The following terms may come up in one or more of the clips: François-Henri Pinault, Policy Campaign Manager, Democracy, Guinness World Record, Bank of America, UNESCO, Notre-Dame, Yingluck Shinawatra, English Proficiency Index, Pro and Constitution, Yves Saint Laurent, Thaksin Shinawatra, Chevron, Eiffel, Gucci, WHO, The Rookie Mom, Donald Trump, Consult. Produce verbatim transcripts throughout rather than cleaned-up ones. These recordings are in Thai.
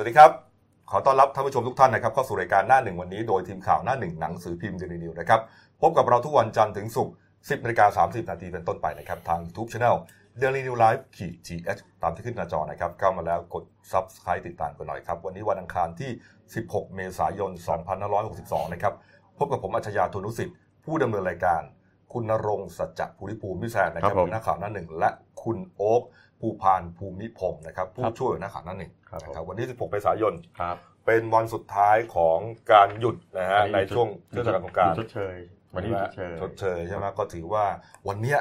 สวัสดีครับขอต้อนรับท่านผู้ชมทุกท่านนะครับเข้าสู่รายการหน้าหนึ่งวันนี้โดยทีมข่าวหน้าหนึ่งหนังสือพิมพ์เดลินิวนะครับพบกับเราทุกวันจันทร์ถึงศุกร์ สิบนาฬิกาสามสิบนาทีเป็นต้นไปนะครับทาง YouTube Channel เดลินิวไลฟ์ -ที เอช ตามที่ขึ้นหน้าจอนะครับเข้ามาแล้วกด Subscribe ติดตามกันหน่อยครับวันนี้วันอังคารที่สิบหกเมษายนสองพันห้าร้อยหกสิบสองนะครับพบกับผมอัจฉริยะ ธนุสิทธิ์ผู้ดำเนินรายการคุณณรงค์สัจจภูริภูมิพิศาลนะครับหน้าข่าวหน้าหนึ่งและคุณโอ๊คภูพานภูมิพงศ์นะครับผู้ช่วยหน้าข่าวหน้าหนึ่งนะครับวันที่สิบหกเมษายนเป็นวันสุดท้ายของการหยุดนะฮะในช่วงเทศกาลสงกรานต์ชดเชยวันนี้ชดเชยใช่ไหมก็ถือว่าวันนี้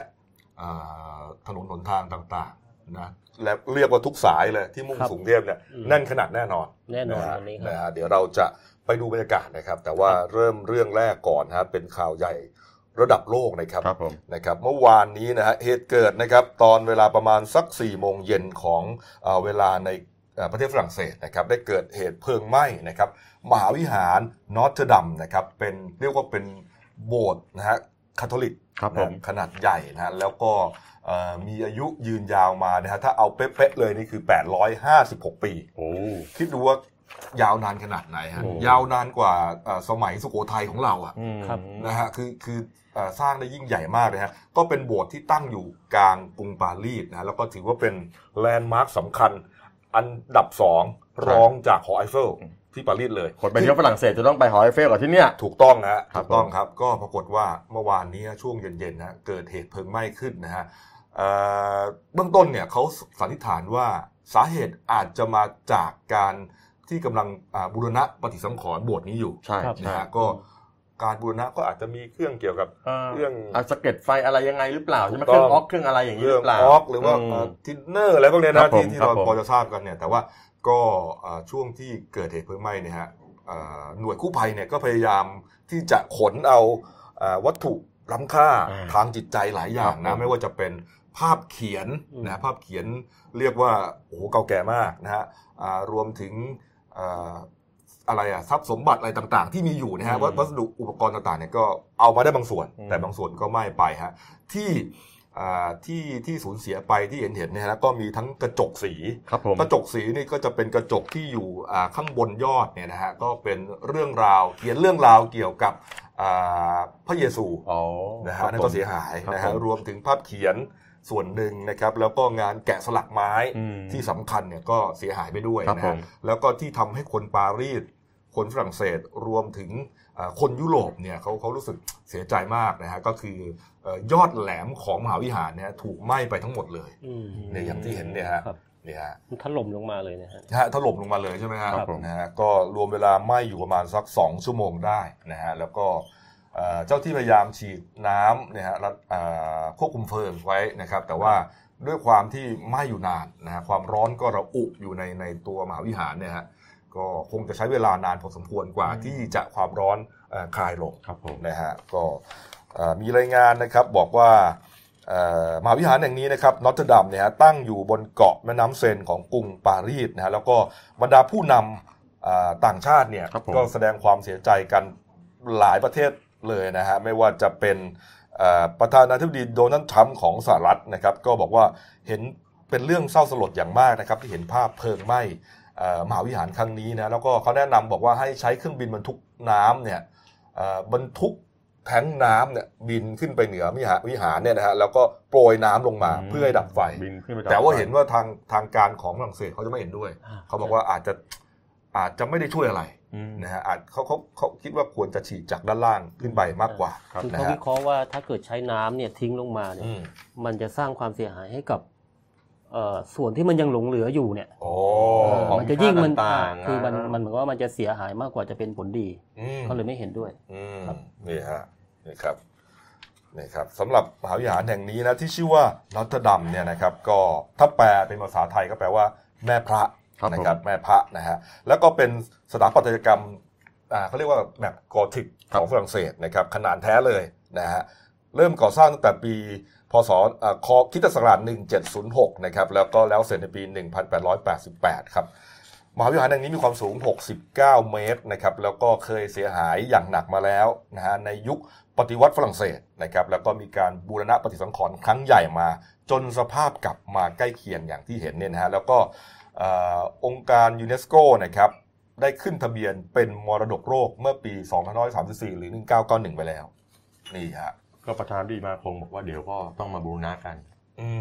ถนนหนทางต่างๆนะและเรียกว่าทุกสายเลยที่มุ่งสู่กรุงเทพเนี่ยแน่นขนาดแน่นอนแน่นอนวันนี้ครับเดี๋ยวเราจะไปดูบรรยากาศนะครับแต่ว่าเริ่มเรื่องแรกก่อนฮะเป็นข่าวใหญ่ระดับโลกนะครับนะครับเมื่อวานนี้นะฮะเหตุเกิดนะครับตอนเวลาประมาณสักสี่โมงเย็นของเอ่อเวลาในประเทศฝรั่งเศสนะครับได้เกิดเหตุเพลิงไหม้นะครับมหาวิหารนอตเทอร์ดัมนะครับเป็นเรียกว่าเป็นโบสถ์นะฮะคาทอลิกขนาดใหญ่นะฮะแล้วก็มีอายุยืนยาวมานะฮะถ้าเอาเป๊ะๆเลยนี่คือแปดร้อยห้าสิบหกปีโอ้คิดดูว่ายาวนานขนาดไหนฮะยาวนานกว่าสมัยสุโขทัยของเราอ่ะนะฮะคือคือสร้างได้ยิ่งใหญ่มากเลยฮะก็เป็นโบสถ์ที่ตั้งอยู่กลางกรุงปารีสนะแล้วก็ถือว่าเป็นแลนด์มาร์คสำคัญอันดับสองรองจากหอไอเฟลที่ปารีสเลยคนไปเที่ยวฝรั่งเศสจะต้องไปหอไอเฟลกับที่เนี่ยถูกต้องฮะถูกต้องครับก็ปรากฏว่าเมื่อวานนี้ช่วงเย็นๆนะเกิดเหตุเพลิงไหม้ขึ้นนะฮะเบื้องต้นเนี่ยเขาสันนิษฐานว่าสาเหตุอาจจะมาจากการที่กำลังบูรณะปฏิสังขรณ์โบสถ์นี้อยู่ใช่นะฮะก็การบูรณะก็อาจจะมีเครื่องเกี่ยวกับเครื่องสะเก็ดไฟอะไรยังไงหรือเปล่าใช่ไหมเครื่องออกเครื่องอะไรอย่างนี้หรือเปล่าออกหรือว่าทินเนอร์อะไรพวกนี้นะที่ที่เราพอจะทราบกันเนี่ยแต่ว่าก็ช่วงที่เกิดเหตุเพลิงไหม้เนี่ยฮะหน่วยกู้ภัยเนี่ยก็พยายามที่จะขนเอาวัตถุล้ำค่าทางจิตใจหลายอย่างนะไม่ว่าจะเป็นภาพเขียนนะภาพเขียนเรียกว่าโอ้โหเก่าแก่มากนะฮะรวมถึงอะไรอะทรัพย์สมบัติอะไรต่างๆที่มีอยู่นะฮะวัสดุอุปกรณ์ต่างๆเนี่ยก็เอามาได้บางส่วนแต่บางส่วนก็ไม่ไปฮะที่ที่ที่สูญเสียไปที่เห็นเห็นเนี่ยนะก็มีทั้งกระจกสีกระจกสีนี่ก็จะเป็นกระจกที่อยู่ข้างบนยอดเนี่ยนะฮะก็เป็นเรื่องราวเขียนเรื่องราวเกี่ยวกับพระเยซูนะฮะนั่นก็เสียหายนะฮะรวมถึงภาพเขียนส่วนหนึ่งนะครับแล้วก็งานแกะสลักไม้ที่สำคัญเนี่ยก็เสียหายไปด้วยนะฮะแล้วก็ที่ทำให้คนปารีสคนฝรั่งเศสรวมถึงคนยุโรปเนี่ยเขาเขารู้สึกเสียใจมากนะฮะก็คือยอดแหลมของมหาวิหารเนี่ยถูกไหม้ไปทั้งหมดเลยเนี่ยอย่างที่เห็นเนี่ยฮะเนี่ยฮะถล่มลงมาเลยนะฮะฮะถล่มลงมาเลยใช่ไหมฮะนะฮะก็รวมเวลาไหม้อยู่ประมาณสักสองชั่วโมงได้นะฮะแล้วก็เจ้าที่พยายามฉีดน้ำนะฮะควบคุมเพลิงไว้นะครับแต่ว่าด้วยความที่ไหม้อยู่นานนะฮะความร้อนก็ระอุอยู่ในในตัวมหาวิหารเนี่ยฮะก็คงจะใช้เวลานานพอสมควรกว่าที่จะความร้อนคลายลงนะฮะก็มีรายงานนะครับบอกว่ามหาวิหารแห่งนี้นะครับนอตเทอร์ดัมเนี่ยฮะตั้งอยู่บนเกาะแม่น้ำเซนของกรุงปารีสนะฮะแล้วก็บรรดาผู้นำต่างชาติเนี่ยก็แสดงความเสียใจกันหลายประเทศเลยนะฮะไม่ว่าจะเป็นประธานาธิบดีโดนัลด์ทรัมป์ของสหรัฐนะครับก็บอกว่าเห็นเป็นเรื่องเศร้าสลดอย่างมากนะครับที่เห็นภาพเพลิงไหม้มหาวิหารครั้งนี้นะแล้วก็เขาแนะนำบอกว่าให้ใช้เครื่องบินบรรทุกน้ำเนี่ยบรรทุกแทงน้ำเนี่ยบินขึ้นไปเหนือวิหารวิหารเนี่ยนะฮะแล้วก็โปรยน้ำลงมาเพื่อให้ดับไฟแต่ว่าเห็นว่าทางทางการของฝรั่งเศสเขาจะไม่เห็นด้วยเขาบอกว่าอาจจะอาจจะไม่ได้ช่วยอะไรนะฮะอาจเขาเขาเขาคิดว่าควรจะฉีดจากด้านล่างขึ้นไปมากกว่าคือเขาวิเคราะห์ว่าถ้าเกิดใช้น้ำเนี่ยทิ้งลงมาเนี่ยมันจะสร้างความเสียหายให้กับส่วนที่มันยังหลงเหลืออยู่เนี่ยมันจะยิ่งมันต่างคือมันมันเหมือนว่ามันจะเสียหายมากกว่าจะเป็นผลดีเขาเลยไม่เห็นด้วยนี่ฮะนี่ครับนี่ครับสำหรับมหาวิหารแห่งนี้นะที่ชื่อว่านอตเทอร์ดัมเนี่ยนะครับก็ถ้าแปลเป็นภาษาไทยก็แปลว่าแม่พระนะครับแม่พระนะฮะแล้วก็เป็นสถาปัตยกรรมเขาเรียกว่าแบบกอธิกของฝรั่งเศสนะครับขนาดแท้เลยนะฮะเริ่มก่อสร้างตั้งแต่ปีพ.ศ.ค.ศ. หนึ่งเจ็ดศูนย์หกนะครับแล้วก็แล้วเสร็จในปีหนึ่งพันแปดร้อยแปดสิบแปดครับมหาวิหารแห่งนี้มีความสูงหกสิบเก้าเมตรนะครับแล้วก็เคยเสียหายอย่างหนักมาแล้วนะฮะในยุคปฏิวัติฝรั่งเศสนะครับแล้วก็มีการบูรณะปฏิสังขรณ์ครั้งใหญ่มาจนสภาพกลับมาใกล้เคียงอย่างที่เห็นเนี่ยนะฮะแล้วก็ องค์การยูเนสโกนะครับได้ขึ้นทะเบียนเป็นมรดกโลกเมื่อปีสองพันห้าร้อยสามสิบสี่หรือหนึ่งพันเก้าร้อยเก้าสิบเอ็ดไปแล้วนี่ฮะก็ประธานดีมาคงบอกว่าเดี๋ยวก็ต้องมาบูรณะกัน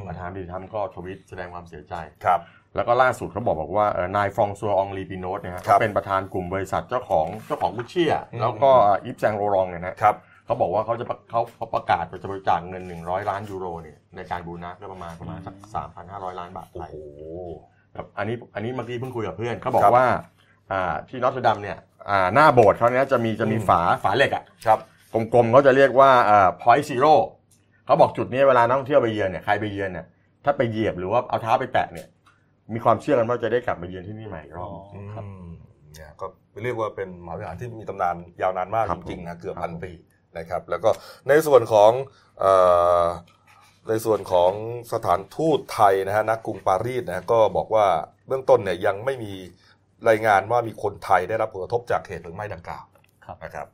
ประธานดีทำก็ทวิตแสดงความเสียใจครับแล้วก็ล่าสุดเขาบอกบอกว่านายฟรองซัวอองลีปิโนตเนี่ยเป็นประธานกลุ่มบริษัทเจ้าของเจ้าของกุชเชียแล้วก็อิฟแซงโรรองเนี่ยนะครับเขาบอกว่าเขาจะเขาเขาประกาศจะบริจาคเงินหนึ่งร้อยล้านยูโรเนี่ยในการบูรณะประมาณประมาณสัก สามพันห้าร้อย ล้านบาทไทยโอ้โหอันนี้อันนี้เมื่อกี้เพิ่งคุยกับเพื่อนเขาบอกว่าที่นอตเทอร์ดัมเนี่ยหน้าโบสถ์เขาเนี่ยจะมีจะมีฝาฝาเหล็กอ่ะกลมๆเขาจะเรียกว่าพอยต์ซีโร่เขาบอกจุดนี้เวลานักท่องเที่ยวไปเยือนเนี่ยใครไปเยือนเนี่ยถ้าไปเหยียบหรือว่าเอาเท้าไปแตะเนี่ยมีความเชื่อกันว่าจะได้กลับมาเยือนที่นี่ใหม่อีกรอบครับเนี่ยก็เรียกว่าเป็นมหาวิทยาลัยที่มีตำนานยาวนานมากจริงๆนะเกือบพันปีนะครับแล้วก็ในส่วนของในส่วนของสถานทูตไทยนะฮะณกรุงปารีสนะก็บอกว่าเบื้องต้นเนี่ยยังไม่มีรายงานว่ามีคนไทยได้รับผลกระทบจากเหตุเพลิงไหม้ดังกล่าวนะครับ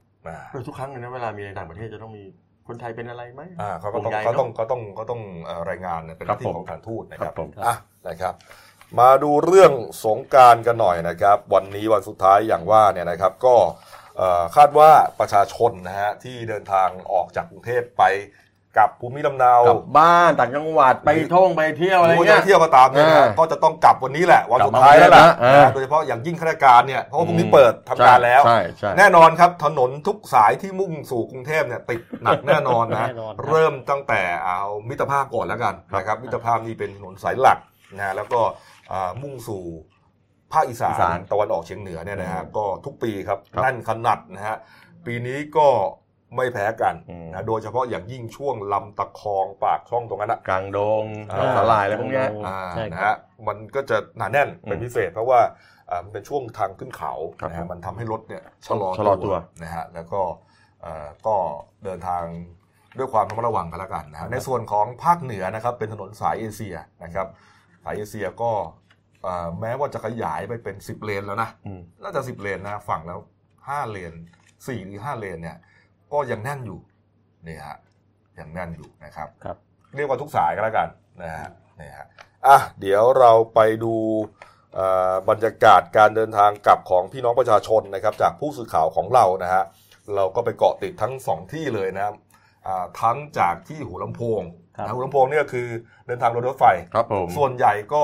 ทุกครั้งเลยนะเวลามีในต่างประเทศจะต้องมีคนไทยเป็นอะไรไหมเขาต้องเขาต้องเขาต้องเขาต้องรายงานเป็นหน้าที่ของสถานทูตนะครับอ่ะนะครับมาดูเรื่องสงกรานต์กันหน่อยนะครับวันนี้วันสุดท้ายอย่างว่าเนี่ยนะครับก็คาดว่าประชาชนนะฮะที่เดินทางออกจากกรุงเทพไปกับภูมิลำเนากลับบ้านต่างจังหวัดไปท่องไปเที่ยวอะไรเงี้ยเที่ยวมาตามเนี่ยนะก็จะต้องกลับวันนี้แหละวันสุดท้ายแล้วล่ะโดยเฉพาะอย่างยิ่งข้าราชการเนี่ยเพราะว่าพรุ่งนี้เปิดทำการแล้วแน่นอนครับถนนทุกสายที่มุ่งสู่กรุงเทพเนี่ยติดหนักแน่นอนนะเริ่มตั้งแต่เอามิตรภาพก่อนแล้วกันนะครับมิตรภาพนี่เป็นถนนสายหลักนะแล้วก็มุ่งสู่ภาคอีสานตะวันออกเฉียงเหนือเนี่ยนะฮะก็ทุกปีครับนั่นขนาดนะฮะปีนี้ก็ไม่แพ้กันนะโดยเฉพาะอย่างยิ่งช่วงลำตะคองปากช่องตรงนั้นนะกลางดงสลายอะไรพวกนี้นะฮะมันก็จะหนาแน่นเป็นพิเศษเพราะว่ามันเป็นช่วงทางขึ้นเขานะฮะมันทำให้รถเนี่ยชะลอตัวนะฮะแล้วก็ก็เดินทางด้วยความระมัดระวังกันละกันนะฮะในส่วนของภาคเหนือนะครับเป็นถนนสายเอเชียนะครับสายเอเชียก็แม้ว่าจะขยายไปเป็นสิบเลนแล้วนะน่าจะสิบเลนนะฝั่งแล้วห้าเลนสี่หรือห้าเลนเนี่ยก็ยังแน่นอยู่นี่ฮะยังแน่นอยู่นะครับเรียกว่าทุกสายก็แล้วกันนะฮะนี่ฮะอ่ะเดี๋ยวเราไปดูบรรยากาศการเดินทางกลับของพี่น้องประชาชนนะครับจากผู้สื่อข่าวของเรานะฮะเราก็ไปเกาะติดทั้งสองที่เลยนะครับทั้งจากที่หัวลำโพงหัวลำโพงเนี่ยคือเดินทางรถไฟส่วนใหญ่ก็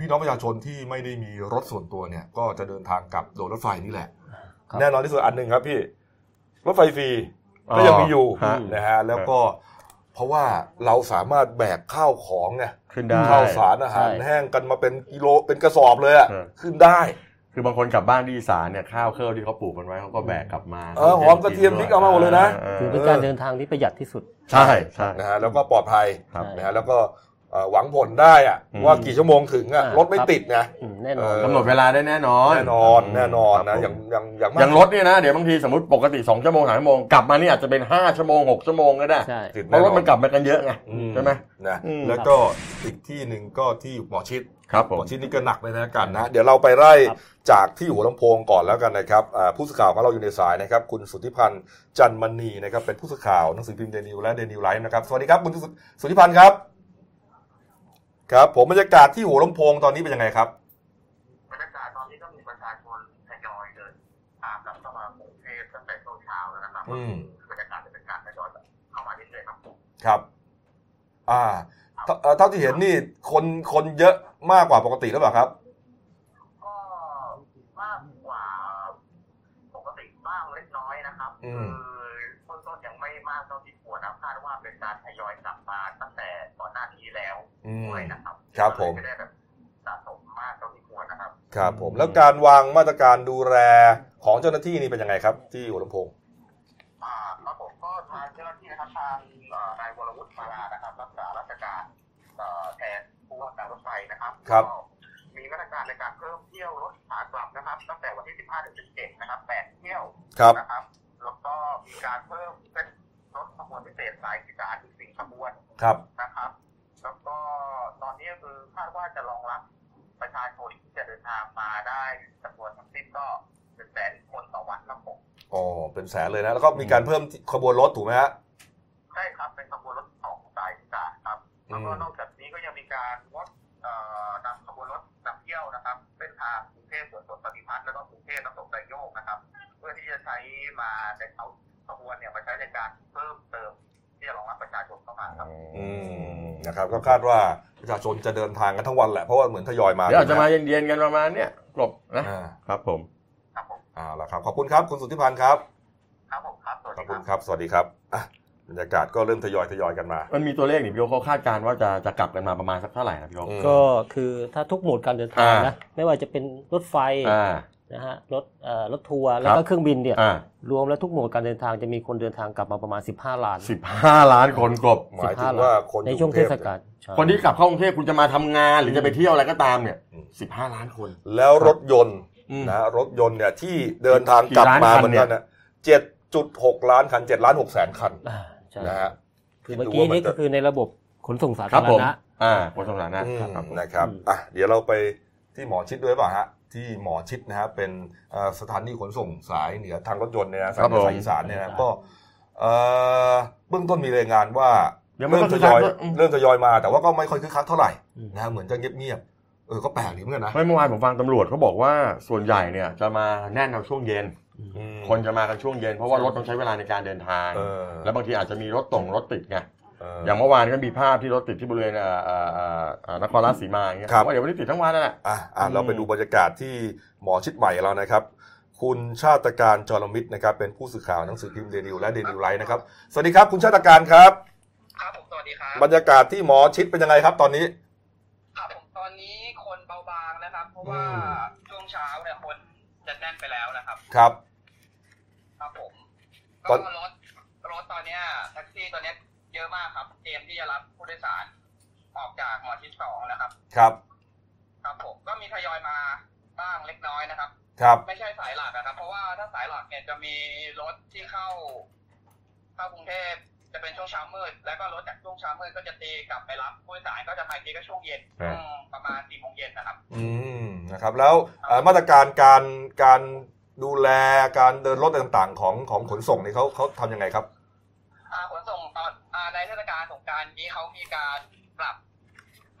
พี่น้องประชาชนที่ไม่ได้มีรถส่วนตัวเนี่ยก็จะเดินทางกลับโดยรถไฟนี่แหละแน่นอนที่สุดอันหนึ่งครับพี่รถไฟฟรีก็ยังมีอยู่นะฮะแล้วก็เพราะว่าเราสามารถแบกข้าวของไงข้าวสารอาหารแห้งกันมาเป็นกิโลเป็นกระสอบเลยอ่ะขึ้นได้คือบางคนกลับบ้านที่อีสานเนี่ยข้าวเครือที่เขาปลูกกันไว้เขาก็แบกกลับมาเออหอมกระเทียมพริกเอามาหมดเลยนะคือเป็นการเดินทางที่ประหยัดที่สุดใช่ใช่นะฮะแล้วก็ปลอดภัยนะฮะแล้วก็หวังผลได้อะว่ากี่ชั่วโมงถึงอะรถไม่ติดไงแน่นอนกำหนดเวลาได้แน่นอนแน่นอนแน่นอนนะอย่างอย่างอย่างอย่างรถเนี่ยนะเดี๋ยวบางทีสมมติปกติสองชั่วโมงสามชั่วโมงกลับมานี่อาจจะเป็นห้าชั่วโมงหกชั่วโมงก็ได้เพราะรถมันกลับมากันเยอะไงใช่ไหมนะแล้วก็อีกที่หนึ่งก็ที่หมอชิดครับหมอชิดนี่ก็หนักเลยนะกันนะเดี๋ยวเราไปไล่จากที่หัวลำโพงก่อนแล้วกันนะครับผู้สื่อข่าวของเราอยู่ในสายนะครับคุณสุทธิพันธ์จันมณีนะครับเป็นผู้สื่อข่าวหนังสือพิมพ์เดนิวและเดนิวไลฟ์นะครับสวัสดีครับคุณสุทธิพันธ์ครับครับผมบรรยากาศที่หัวลำโพงตอนนี้เป็นยังไงครับบรรยากาศตอนนี้ก็มีประชาชนทยอยเดินตามรับสมัครกรุงเทพตั้งแต่ช่วงเช้าแล้วนะครับบรรยากาศจะเป็นการทยอยเข้ามาเรื่อยๆครับครับอ่าเท่าที่เห็นนี่คนคนเยอะมากกว่าปกติหรือเปล่าครับก็มากกว่าปกติบ้างเล็กน้อยนะครับคือต้นๆยังไม่มากเท่าที่ควรคาดว่าเป็นการทยอยกลับมาตั้งแต่ก่อนหน้านี้แล้วด้วยนะครับครับผมไม่ได้แบบสะสมมากเท่าที่ควรนะครับครับผมแล้วการวางมาตรการดูแลของเจ้าหน้าที่นี่เป็นยังไงครับที่หัวลำโพงอ่าครับผมก็ทางเจ้าหน้าที่นะครับทางนายวรวุฒิมาลานะครับรักษาราชการแทนผู้ว่าการรถไฟนะครับครับมีมาตรการในการเพิ่มเที่ยวรถขากลับนะครับตั้งแต่วันที่สิบห้าถึงสิบเจ็ดนะครับแปดเที่ยวนะครับแล้วก็มีการเพิ่มเส้นรถขบวนพิเศษสายอีสานอีกสี่ขบวนครับนะครับแล้วก็ตอนนี้คือคาดว่าจะรองรับประชาชนที่จะเดินทางมาได้จำนวนทั้งสิ้นก็เป็นแสนคนต่อวันครับผมอ๋อเป็นแสนเลยนะแล้วก็มีการเพิ่มขบวนรถถูกไหมฮะใช่ครับเป็นขบวนรถสองสายอีสานครับแล้วก็นอกจากนี้ก็ยังมีการวัดนำขบวนรถนำเที่ยว ยวนะครับเส้นทางกรุงเทพสวนสนปฏิพัฒน์แล้วก็กรุงเทพน้ำตกไซโยกนะครับเพื่อที่จะใช้มาในเอาขบวนเนี่ยมาใช้ในการเพิ่มเติมที่จะรองรับประชาชนเข้ามาครับอืมนะครับก็คาดว่าประชาชนจะเดินทางกันทั้งวันแหละเพราะว่าเหมือนทยอยมาเดี๋ยวอาจจะมาเย็นๆกันประมาณเนี้ยกลบนะครับผมครับผมอ่าล่ะครับขอบคุณครับคุณสุทธิพันธ์ครับครับผมครับขอบคุณครับสวัสดีครับอ่ะบรรยากาศก็เริ่มทยอยทยอยกันมามันมีตัวเลขนี่พี่โยเขาคาดการณ์ว่าจะจะกลับกันมาประมาณสักเท่าไหร่นะพี่โยก็คือถ้าทุกโหมดการเดินทางนะไม่ว่าจะเป็นรถไฟนะฮะรถเอ่อรถทัวร์แล้วก็เครื่องบินเนี่ยรวมแล้วทุกโหมดการเดินทางจะมีคนเดินทางกลับมาประมาณสิบห้าล้านสิบห้าล้านคนกบหมายถึงว่าคนในช่วงเทศกาลคนที่กลับเข้ากรุงเทพคุณจะมาทำงานหรือจะไปเที่ยวอะไรก็ตามเนี่ยสิบห้าล้านคนแล้วรถยนต์นะรถยนต์เนี่ยที่เดินทางกลับมาเหมือนกันน่ะเจ็ดจุดหกล้านคัน เจ็ดจุดหกล้านคันนะฮะเมื่อกี้นี้ก็คือในระบบขนส่งสาธารณะอ่าขนส่งสาธารณะนะครับอ่ะเดี๋ยวเราไปที่หมอชิดด้วยป่ะฮะที่หมอชิดนะฮะเป็นสถานีขนส่งสายเหนือทางรถยนต์เนี่ยสายสายอีสานเนี่ยนะก็เบื้องต้นมีรายงานว่าเริ่มทยอยเริ่มทยอยมาแต่ว่าก็ไม่ค่อยคึกคักเท่าไหร่นะฮะเหมือนจะเงียบๆเออก็แปลกดีเหมือนกันนะเมื่อวานผมฟังตำรวจเขาบอกว่าส่วนใหญ่เนี่ยจะมาแน่นเอาช่วงเย็นคนจะมากันช่วงเย็นเพราะว่ารถต้องใช้เวลาในการเดินทางแล้วบางทีอาจจะมีรถตรงรถติดไงอย่างเมื่อวานก็มีภาพที่รถติดที่บริเวณนครราชสีมาอย่างเงี้ยว่าเดี๋ยววันนี้ติดทั้งวันนั่นแหละเราไปดูบรรยากาศที่หมอชิดใหม่เรานะครับคุณชาติการจรมิตรนะครับเป็นผู้สื่อข่าวหนังสือพิมพ์เดนิวและเดนิวไลท์นะครับสวัสดีครับคุณชาติการครับครับผมสวัสดีครับบรรยากาศที่หมอชิดเป็นยังไงครับตอนนี้ครับผมตอนนี้คนเบาบางนะครับเพราะว่าช่วงเช้าเนี่ยคนจะแน่นไปแล้วนะครับครับครับผมก็รถรถตอนนี้แท็กซี่ตอนนี้เยอะมากครับเตรียมที่จะรับผู้โดยสารออกจากหมอชิดสองแล้วครับครับครับผมก็มีทยอยมาบ้างเล็กน้อยนะครับครับไม่ใช่สายหลักนะครับเพราะว่าถ้าสายหลักเนี่ยจะมีรถที่เข้าเข้ากรุงเทพจะเป็นช่วงเช้ามืดแล้วก็รถจากช่วงเช้ามืดก็จะตีกลับไปรับผู้โดยสารก็จะไปทีก็ช่วงเย็นประมาณสี่โมงเย็นนะครับอืมนะครับแล้วมาตรการการการดูแลการเดินรถต่างๆของของขนส่งนี่เขาเขาทำยังไงครับขนส่งตอนในเทศกาลสงกรานต์นี้เขามีการปรับ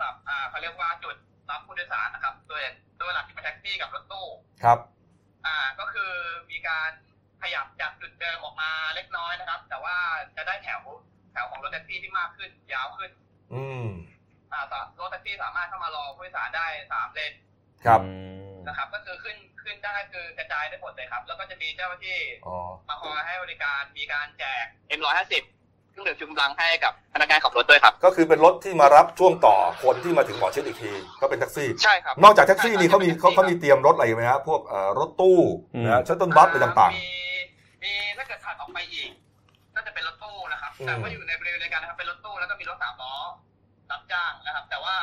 ปรับเขาเรียกว่าจุดรับผู้โดยสารนะครับโดยโดยหลักที่เป็นแท็กซี่กับรถตู้ครับอ่าก็คือมีการขยับจากจุดเดิมออกมาเล็กน้อยนะครับแต่ว่าจะได้แถวแถวของรถแท็กซี่ที่มากขึ้นยาวขึ้นอืมอ่ารถแท็กซี่สามารถเข้ามารอผู้โดยสารได้สามเลนครับนะครับก็คือขึ้นขึ้นได้คือกระจายได้หมดเลยครับแล้วก็จะมีเจ้าหน้าที่มาคอยให้บริการมีการแจก เอ็ม หนึ่งร้อยห้าสิบ เครื่องดื่มชูกำลังให้กับพนักงานขับรถด้วยครับก็คือเป็นรถที่มารับช่วงต่อคนที่มาถึงหมอชิดอีกทีก็เป็นแท็กซี่ใช่ครับนอกจากแท็กซี่นี่เขามีเขามีเตรียมรถอะไรไหมครับพวกรถตู้นะชัตเทิลบัสอะไรต่างๆมีมีถ้าเกิดถัดออกไปอีกก็จะเป็นรถตู้นะครับแต่ว่าอยู่ในบริเวณเดียวกันนะครับเป็นรถตู้แล้วก็มีรถสามล้อรับจ้างนะครับแต่ว่า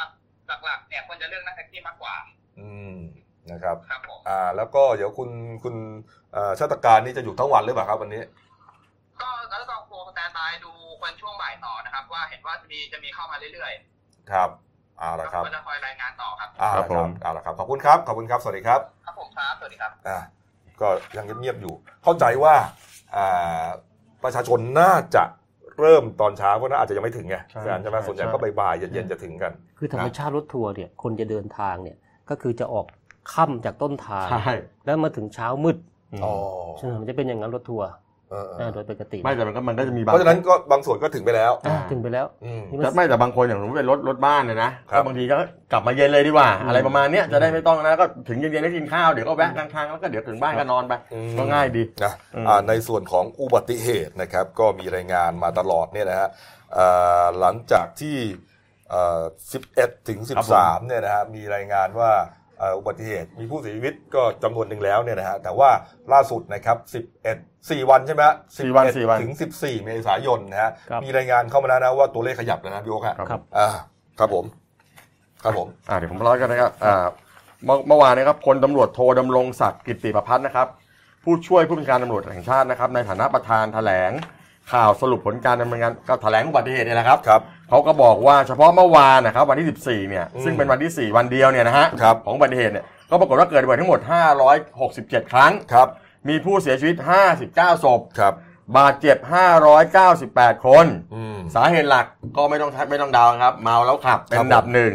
หลักๆเนี่ยคนจะเลือกนั่งแท็กซี่มากกว่าอืมนะครับอ่าแล้วก็เดี๋ยวคุณคุณเอ่อชาติการนี่จะอยู่ทั้งวันหรือเปล่าครับวันนี้ก็แล้วก็โคสแตนบายดูคนช่วงบ่ายต่อนะครับว่าเห็นว่าจะมีจะมีเข้ามาเรื่อยๆครับเอาล่ะครับก็จะคอยรายงานต่อครับครับผมเอาล่ะครับขอบคุณครับขอบคุณครับสวัสดีครับครับผมครับสวัสดีครับอ่าก็ยังเงียบๆอยู่เข้าใจว่าอ่าประชาชนน่าจะเริ่มตอนเช้าก็น่าอาจจะยังไม่ถึงไงอาจจะมาส่วนใหญ่ก็บ่ายๆเย็นๆจะถึงกันคือธรรมชาติรถทัวร์เนี่ยคนจะเดินทางเนี่ยก็คือจะออกค่ำจากต้นทางแล้วมาถึงเช้ามืดอ๋อใช่มันจะเป็นอย่างนั้นรถทัวร์โดยปกติไม่แต่มันก็มันก็จะมีบางเพราะฉะนั้นก็บางส่วนก็ถึงไปแล้วถึงไปแล้วแต่ไม่แต่บางคนอย่างผมเป็นรถรถบ้านเนี่ยนะก็บางทีก็กลับมาเย็นเลยดีกว่าอะไรประมาณเนี้ยจะได้ไม่ต้องนะก็ถึงเย็นๆได้กินข้าวเดี๋ยวก็แวะกลางทางแล้วก็เดี๋ยวถึงบ้านก็นอนไปก็ง่ายดีนะในส่วนของอุบัติเหตุนะครับก็มีรายงานมาตลอดเนี่ยนะฮะหลังจากที่สิบเอ็ดถึงสิบสามเนี่ยนะฮะมีรายงานว่าอุบัติเหตุมีผู้เสียชีวิตก็จำนวนหนึ่งแล้วเนี่ยนะฮะแต่ว่าล่าสุดนะครับสิบเอ็ด สี่วันใช่ไหมฮะสิบเอ็ดถึงสิบสี่เมษายนนะฮะมีรายงานเข้ามาแล้วนะว่าตัวเลขขยับแล้วนะพี่โอ๊คครับอ่าครับผมครับผมอ่าเดี๋ยวผมเล่ากันนะครับอ่าเมื่อวานนะครับพลตำรวจโทดำรงศักดิ์กิตติประพัฒน์นะครับผู้ช่วยผู้บัญชาการตำรวจแห่งชาตินะครับในฐานะประธานแถลงข่าวสรุปผลการดำเนินงานก็แถลงอุบัติเหตุนี่แหละครับเขาก็บอกว่าเฉพาะเมื่อวานนะครับวันที่สิบสี่เนี่ยซึ่งเป็นวันที่สี่วันเดียวเนี่ยนะฮะของอุบัติเหตุเนี่ยก็ปรากฏว่าเกิดอุบัติเหตุทั้งหมดห้าร้อยหกสิบเจ็ดครั้งมีผู้เสียชีวิตห้าสิบเก้าศพ บาดเจ็บห้าร้อยเก้าสิบแปดคนสาเหตุหลักก็ไม่ต้องทัดไม่ต้องดาวครับเมาแล้วขับเป็นอันดับหนึ่ง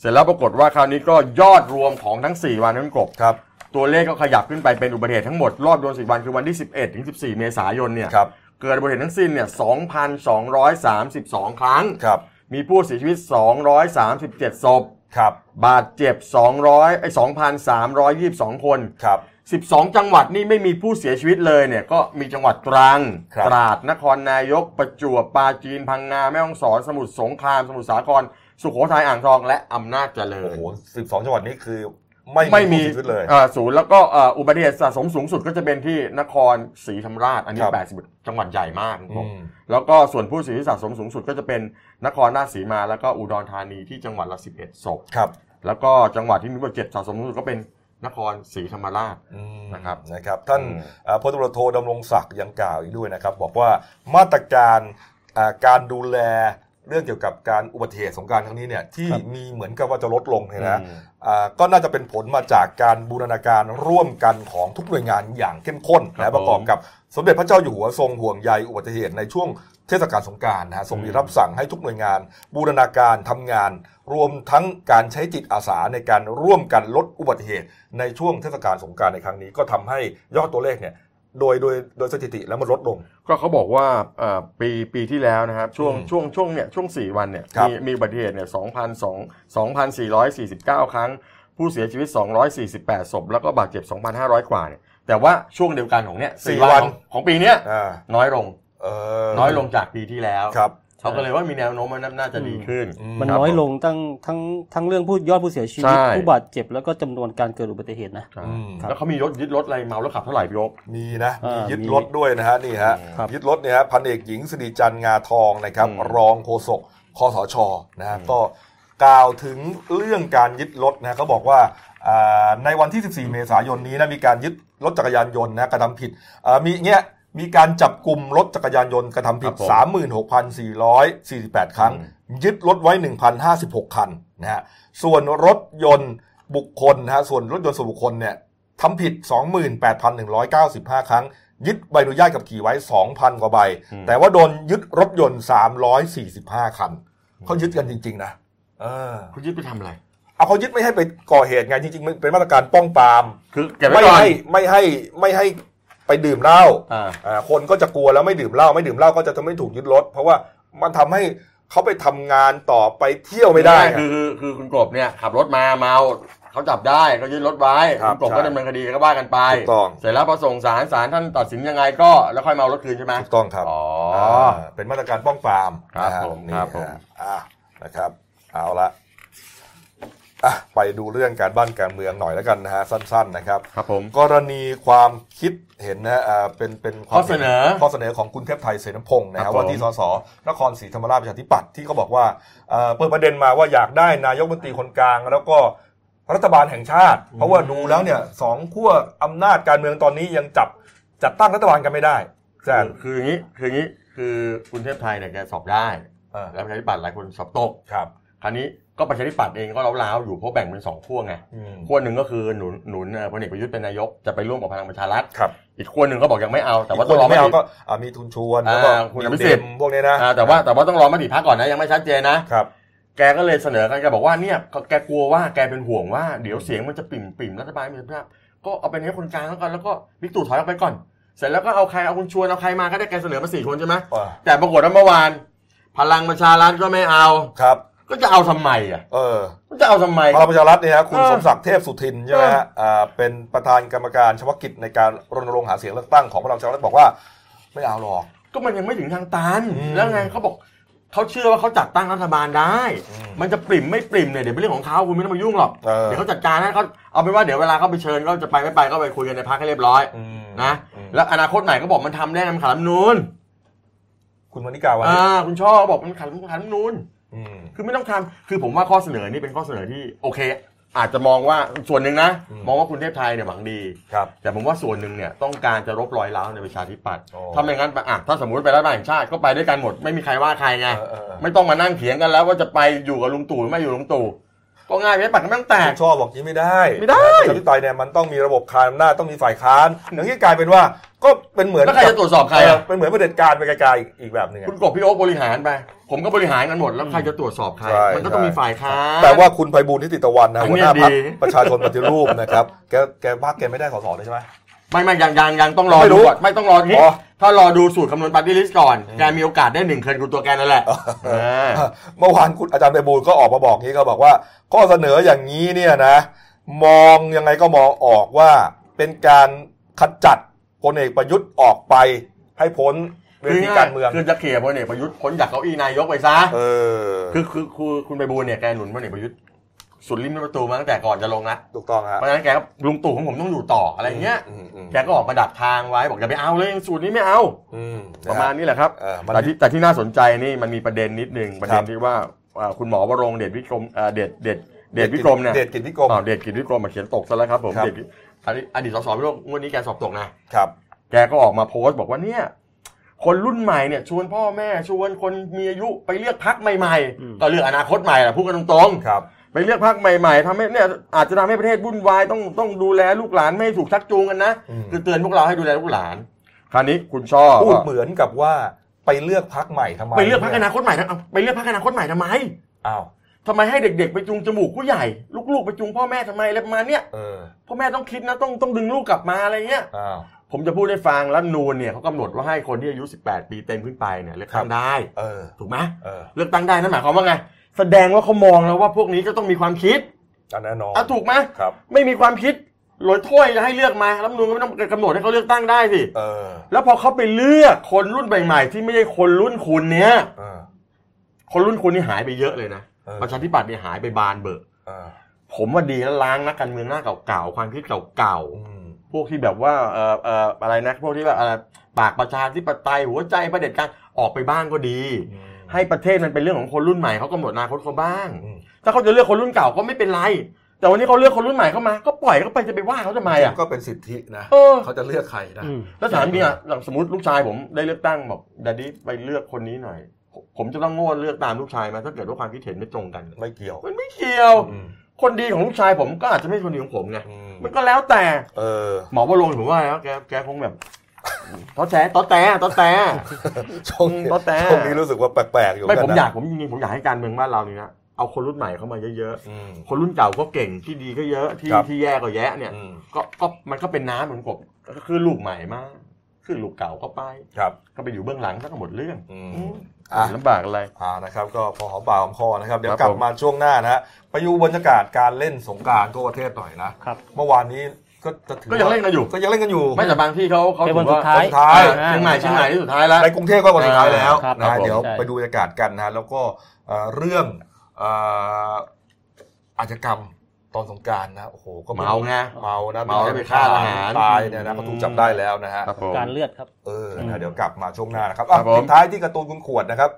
เสร็จแล้วปรากฏว่าคราวนี้ก็ยอดรวมของทั้งสี่วันนั้นกบครับตัวเลขก็ขยับขึ้นไปเป็นอุบัติเหตุทั้งหมดรอบรวมสี่วันคือวันที่สิบเอ็ดถึงสิบสี่เมษายนเนี่ยเกิดอุบัติเหตุทั้งสิ้นเนี่ย สองพันสองร้อยสามสิบสอง ครั้งมีผู้เสียชีวิตสองร้อยสามสิบเจ็ดศพบาดเจ็บสองร้อยไอ้ สองพันสามร้อยยี่สิบสอง คนสิบสองจังหวัดนี่ไม่มีผู้เสียชีวิตเลยเนี่ยก็มีจังหวัดตรังตราดนครนายกประจวบปราจีนพังงาแม่ฮ่องสอนสมุทรสงครามสมุทรสาครสุโขทัยอ่างทองและอำนาจเจริญโอ้โหสิบสองจังหวัดนี้คือไม่ไม่มีเลยศูนย์แล้วก็อุบัติเหตุสะสมสูงสุดก็จะเป็นที่นครศรีธรรมราชอันนี้แปดสิบจังหวัดใหญ่มากครับแล้วก็ส่วนผู้เสียชีวิตสะสมสูงสุดก็จะเป็นนครราชสีมาแล้วก็อุดรธานีที่จังหวัดละสิบเอ็ดศพแล้วก็จังหวัดที่มีผู้เจ็บสะสมสูงสุดก็เป็นนครศรีธรรมราชนะครับนะครับท่านพลตำรวจโทดำรงศักดิ์ยังกล่าวอีกด้วยนะครับบอกว่ามาตรการการดูแลเรื่องเกี่ยวกับการอุบัติเหตุสงกรานต์ครั้งนี้เนี่ยที่มีเหมือนกับว่าจะลดลงนะก็น่าจะเป็นผลมาจากการบูรณาการร่วมกันของทุกหน่วยงานอย่างเข้มข้นนะประกอบกับสมเด็จพระเจ้าอยู่หัวทรงห่วงใยอุบัติเหตุในช่วงเทศกาลสงกรานต์นะฮะทรงมีรับสั่งให้ทุกหน่วยงานบูรณาการทำงานรวมทั้งการใช้จิตอาสาในการร่วมกันลดอุบัติเหตุในช่วงเทศกาลสงกรานต์ในครั้งนี้ก็ทำให้ยอดตัวเลขเนี่ยโดยโดยโดยสถิติแล้วมันลดลงก็เขาบอกว่าปีปีที่แล้วนะครับช่วงช่วงช่วงเนี่ยช่วงสี่วันเนี่ยมีมีอุบัติเหตุเนี่ย สองพันสี่ร้อยสี่สิบเก้า ครั้งผู้เสียชีวิตสองร้อยสี่สิบแปดศพแล้วก็บาดเจ็บ สองพันห้าร้อย กว่าเนี่ยแต่ว่าช่วงเดียวกันของเนี่ยสี่วันของปีเนี้ยน้อยลงน้อยลงจากปีที่แล้วเขาก็เลยว่ามีแนวโน้มมันน่าจะดีขึ้นมันน้อยลงทั้งทั้งทั้งเรื่องผู้ยอดผู้เสียชีวิตผู้บาดเจ็บแล้วก็จำนวนการเกิดอุบัติเหตุนะแล้วเขามีรถยึดรถอะไรเมาแล้วขับเท่าไหร่พี่โอ๊คมีนะมียึดรถด้วยนะฮะนี่ฮะยึดรถเนี่ยฮะพันเอกหญิงสิริจันทร์งาทองนะครับรองโฆษกคสช.นะฮะก็กล่าวถึงเรื่องการยึดรถนะเขาบอกว่าในวันที่สิบสี่เมษายนนี้นะมีการยึดรถจักรยานยนต์นะกระทำผิดมีเงี้ยมีการจับกลุ่มรถจักรยานยนต์กระทำผิด สามหมื่นหกพันสี่ร้อยสี่สิบแปด ครั้งยึดรถไว้ หนึ่งพันห้าสิบหก คันนะฮะส่วนรถยนต์บุคคลนะฮะส่วนรถยนต์ส่วนบุคคลเนี่ยทำผิด สองหมื่นแปดพันหนึ่งร้อยเก้าสิบห้า ครั้งยึดใบอนุญาตขับขี่ไว้ สองพัน กว่าใบแต่ว่าโดนยึดรถยนต์สามร้อยสี่สิบห้า คันเขายึดกันจริงๆนะเออเขายึดไปทำอะไรเอาเขายึดไม่ให้ไปก่อเหตุไงจริงๆมันเป็นมาตรการป้องปรามคือไม่ให้ไม่ให้ไม่ให้ไปดื่มเหล้าคนก็จะกลัวแล้วไม่ดื่มเหล้าไม่ดื่มเหล้าก็จะทำให้ถูกยึดรถเพราะว่ามันทำให้เขาไปทำงานต่อไปเที่ยวไม่ได้คือคือคุณกบเนี่ยขับรถมาเมาเขาจับได้ก็ยึดรถไว้คุณกบก็ดำเนินคดีก็ว่ากันไปเสร็จแล้วพอส่งศาลศาลท่านตัดสินยังไงก็แล้วค่อยมารถคืนใช่ไหมถูกต้องครับอ๋อเป็นมาตรการป้องปรามครับผมครับผมนะครับเอาละไปดูเรื่องการบ้านการเมืองหน่อยแล้วกันนะฮะสั้นๆนะครับครับผมกรณีความคิดเห็นนะอ่าเป็นเป็นข้อเสนอข้อเสนอของคุณเทพไทยเสนพงศ์นะฮะว่าที่สสนครศรีธรรมราชประชาธิปัตย์ที่เขาบอกว่าเอ่อเปิดประเด็นมาว่าอยากได้นายกรัฐมนตรีคนกลางแล้วก็รัฐบาลแห่งชาติเพราะว่าดูแล้วเนี่ยสองขั้วอำนาจการเมืองตอนนี้ยังจับจัดตั้งรัฐบาลกันไม่ได้แต่คืออย่างงี้คืออย่างงี้คือคุณเทพไทยเนี่ยแกสอบได้เออแล้วประชาธิปัตย์หลายคนสอบตกครับคราวนี้ก็ประชาธิปัตย์เองก็ล้าวๆอยู่เพราะแบ่งเป็นสองขั้วไงขั้วหนึ่งก็คือหนุนหนุนพลเอกประยุทธ์เป็นนายกจะไปร่วมกับพลังประชารัฐอีกขั้วหนึ่งก็บอกยังไม่เอาแต่ว่าต้องรอไม่เอาก็มีทุนชวนแล้วก็คุณพิสิทธิ์พวกนี้นะแต่ว่าแต่ว่าต้องรอมติพรรคก่อนนะยังไม่ชัดเจนนะแกก็เลยเสนอกันแกบอกว่าเนี่ยแกกลัวว่าแกเป็นห่วงว่าเดี๋ยวเสียงมันจะปิ่มปิ่มรัฐบาลมีภาพก็เอาเป็นให้คนกลางแล้วกันแล้วก็บิ๊กตู่ถอยออกไปก่อนเสร็จแล้วก็เอาใครเอาคุณชวนเอาใครมาก็ได้แกเสนอมาสี่คนใช่ไหมแต่ปรากฏว่าเมื่อวานพลังประชารัฐก็ไม่เอาครับก็จะเอาทำไมอ่ะเออก็จะเอาทำไมพลังประชารัฐเนี่ยฮะคุณสมศักดิ์เทพสุทินใช่ไหมฮะอ่าเป็นประธานกรรมการเฉพาะกิจในการรณรงค์หาเสียงเลือกตั้งของพลังประชารัฐบอกว่าไม่เอาหรอกก็มันยังไม่ถึงทางตันแล้วไงเขาบอกเขาเชื่อว่าเขาจัดตั้งรัฐบาลได้มันจะปริ่มไม่ปริ่มเนี่ยเดี๋ยวเป็นเรื่องของเขาคุณไม่ต้องมายุ่งหรอกเดี๋ยวเขาจัดการนะเขาเอาไปว่าเดี๋ยวเวลาเขาไปเชิญก็จะไปไม่ไปก็ไปคุยกันในพรรคให้เรียบร้อยนะแล้วอนาคตไหนก็บอกมันทำได้มันขัดรัฐธรรมนูญคุณวณิกาวันอ่าคุณช่อบอกมันขัดรัฐธรรมนูญคือไม่ต้องทำคือผมว่าข้อเสนอนี่เป็นข้อเสนอที่โอเคอาจจะมองว่าส่วนหนึ่งนะมองว่าคุณเทพไทยเนี่ยหวังดีแต่ผมว่าส่วนหนึ่งเนี่ยต้องการจะรบรอยร้าวในประชาธิปัตย์ถ้าไม่งั้นอ่ะถ้าสมมุติไปรัฐบาลแห่งชาติก็ไปด้วยกันหมดไม่มีใครว่าใครไงไม่ต้องมานั่งเถียงกันแล้วว่าจะไปอยู่กับลุงตู่ไม่อยู่ลุงตู่ ก็ง่ายไม่ปัดก็ไม่ต้องแตกชอบบอกนี้ไม่ได้ไม่ได้ประชาธิปไตยเนี่ยมันต้องมีระบบคานอำนาจต้องมีฝ่ายค้านอย่างที่กลายเป็นว่าก็เป็นเหมือนแล้วใครจะตรวจสอบใครเป็นเหมือนประเด็นการไปไกลๆอีกแบบนึงคุณกบพี่โอ๊คบริหารไปผมก็บริหารกันหมดแล้วใครจะตรวจสอบใครมันก็ต้องมีฝ่ายค้านแต่ว่าคุณไพบูลย์ นิติตะวันนะหัวหน้าพรรคประชาชนปฏิรูปนะครับแกแกพรรคแกไม่ได้ส.ส.เลยใช่ไหมไม่ไม่ยังยังยังต้องรอดูก่อนไม่ต้องรอทีถ้ารอดูสูตรคำนวณปาร์ตี้ลิสต์ก่อนแกมีโอกาสได้หนึ่งเคิร์นคุณตัวแกนั่นแหละเมื่อวานคุณอาจารย์ไพบูลย์ก็ออกมาบอกนี้ก็บอกว่าข้อเสนออย่างนี้เนี่ยนะมองยังไงก็มองออกว่าเป็นการขจัดพลเอกประยุทธ์ออกไปให้พ้นเรื่องการเมืองคือจะเขี่ยพลเอกประยุทธ์พ้นจากเก้าอี้นายกไปซะคือคือคือคุณไพบูลย์เนี่ยแกหนุนพลเอกประยุทธ์สุดริมประตูมาตั้งแต่ก่อนจะลงนะถูกต้องครับเพราะฉะนั้นแกก็ลุงตู่ของผมต้องอยู่ต่ออะไรเงี้ยแกก็ออกมาดักทางไว้บอกอย่าไปเอาเลยสูตรนี้ไม่เอาประมาณนี้แหละครับแต่ที่แต่ที่น่าสนใจนี่มันมีประเด็นนิดนึงประเด็นที่ว่าคุณหมอวรงเดชวิกรมเดชเดชเดชวิกรมเนี่ยเดชกิจวิกรมเดชกิจวิกรมมาเขียนตกซะแล้วครับผมเดชอดีตสสวิโรจน์วันนี้แกสอบตกนะครับแกก็ออกมาโพสต์บอกว่าเนี่ยคนรุ่นใหม่เนี่ยชวนพ่อแม่ชวนคนมีอายุไปเลือกพรรคใหม่ๆก็เลือกอนาคตใหม่แหละพูดกันตรงๆครับไปเลือกพรรคใหม่ๆทำให้เนี่ยอาจจะทำให้ประเทศวุ่นวายต้องต้องดูแลลูกหลานไม่ถูกชักจูงกันนะเตือนพวกเราให้ดูแลลูกหลานคราวนี้คุณชอบพูดเหมือนกับว่าไปเลือกพรรคใหม่ทำไมไปเลือกพรรคอนาคตใหม่นะไปเลือกพรรคอนาคตใหม่ทำไมอ้าวทำไมให้เด็กๆไปจูงจมูกผู้ใหญ่ลูกๆไปจูงพ่อแม่ทำไมอะไรประมาณเนี้ยพ่อแม่ต้องคิดนะต้องต้องดึงลูกกลับมาอะไรเงี้ยผมจะพูดให้ฟังรัฐธรรมนูญเนี่ยเขากำหนดว่าให้คนที่อายุสิบแปดปีเต็มขึ้นไปเนี่ยเลือกตั้งได้ถูกไหมเลือกตั้งได้นั่นหมายความว่าไงแสดงว่าเขามองแล้วว่าพวกนี้จะต้องมีความคิดแน่นอนอ่ะถูกไหมไม่มีความคิดหลอยถ้วยจะให้เลือกมารัฐธรรมนูญก็ไม่ต้องกำหนดให้เขาเลือกตั้งได้สิแล้วพอเขาไปเลือกคนรุ่นใหม่ๆที่ไม่ใช่คนรุ่นคุณเนี้ยคนรุ่นคุณนี่หายไปเยอะเลยนะประชาธิปัตย์เนี่ยหายไปบานเบอะผมว่าดีแล้วล้างนักการเมืองหน้าเก่าๆความคิดเก่าๆพวกที่แบบว่าเอ่อเอ่ออะไรนะพวกที่แบบปากประชาธิปไตยหัวใจประเด็จการออกไปบ้างก็ดีให้ประเทศมันเป็นเรื่องของคนรุ่นใหม่เขากำหนดอนาคตเขาบ้างถ้าเขาจะเลือกคนรุ่นเก่าก็ไม่เป็นไรแต่วันนี้เขาเลือกคนรุ่นใหม่เข้ามาก็ปล่อยเขาไปจะไปว่าเขาทำไมอ่ะก็เป็นสิทธินะเขาจะเลือกใครนะแล้วถามจริงอ่ะสมมติลูกชายผมได้เลือกตั้งบอกแดดดี้ไปเลือกคนนี้หน่อยผมจะต้องโง่เลือกตามลูกชายมาถ้าเกิดว่าความคิดเห็นไม่ตรงกันไม่เกี่ยวมันไม่เกี่ยวคนดีของลูกชายผมก็อาจจะไม่คนดีของผมไงมันก็แล้วแต่หมอวรงค์ผมว่าแล้วแกแกคงแบบต้อแฉต้อแต่ต้อแต่ช่วงนี้รู้สึกว่าแปลกๆอยู่ไม่ผมอยากผมจริงๆผมอยากให้การเมืองบ้านเรานี่นะเอาคนรุ่นใหม่เข้ามาเยอะๆคนรุ่นเก่าก็เก่งที่ดีก็เยอะที่ที่แย่ก็แย่เนี่ยก็ก็มันก็เป็นน้ำเหมือนกบก็คือลูกใหม่มาคือลูกเก่าก็ไปก็ไปอยู่เบื้องหลังทั้งหมดเรื่องลำบากอะไรอ่านะครับก็พอหอมปากหอมคอนะครับเดี๋ยวกลับมาช่วงหน้านะฮะไปดูบรรยากาศการเล่นสงกรานต์ทั่วประเทศหน่อยนะเมื่อวานนี้ก็ก็ยังเล่นกันอยู่ก็ยังเล่นกันอยู่ไม่แต่บางที่เขาเขาถือว่าสุดท้ายเชียงใหม่เชียงใหม่ที่สุดท้ายแล้วในกรุงเทพก็วันสุดท้ายแล้วนะเดี๋ยวไปดูบรรยากาศกันนะแล้วก็เรื่องอาชญากรรมตอนสงกรานต์นะโอ้โหก็เมาไงเมานะเมาไปฆ่าทหารตายเนี่ยนะก็ถูกจับได้แล้วนะฮะการเลือดครับเออเดี๋ยวกลับมาช่วงหน้านะครับสุดท้ายที่การ์ตูนคุณขวดนะครับ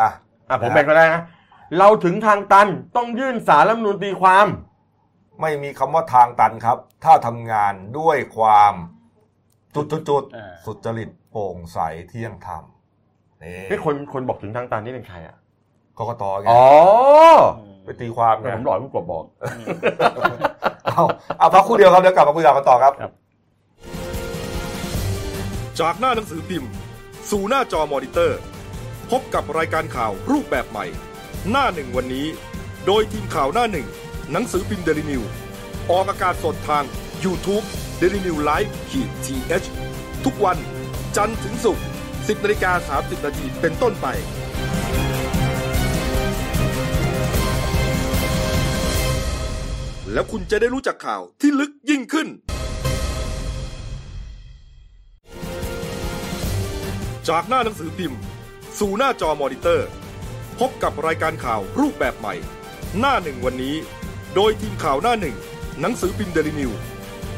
อ่ะผมแบ่งก็ได้นะเราถึงทางตันต้องยื่นศาลรัฐธรรมนูญตีความไม่มีคำว่าทางตันครับถ้าทำงานด้วยความจุดๆๆสุจริตโปร่งใสเที่ยงธรรมนี่คนคนบอกถึงทางตันนี่เป็นใครอ่ะกกต.ไงอ๋อไปตีความไงผมหล่อผู้กบบอกเอาเอาพักคู่เดียวครับเดี๋ยวกลับมาคุยกันต่อครับจากหน้าหนังสือพิมพ์สู่หน้าจอมอนิเตอร์พบกับรายการข่าวรูปแบบใหม่หน้าหนึ่งวันนี้โดยทีมข่าวหน้าหนึ่งหนังสือพิมพ์เดลินิวออกอากาศสดทาง YouTube เดลินิวไลฟ์ -ที เอช ทุกวันจันทร์ถึงศุกร์ สิบนาฬิกาสามสิบนาทีเป็นต้นไปแล้วคุณจะได้รู้จักข่าวที่ลึกยิ่งขึ้นจากหน้าหนังสือพิมพ์สู่หน้าจอมอนิเตอร์พบกับรายการข่าวรูปแบบใหม่หน้าหนึ่งวันนี้โดยทีมข่าวหน้าหนึ่งหนังสือพิมพ์เดลินิว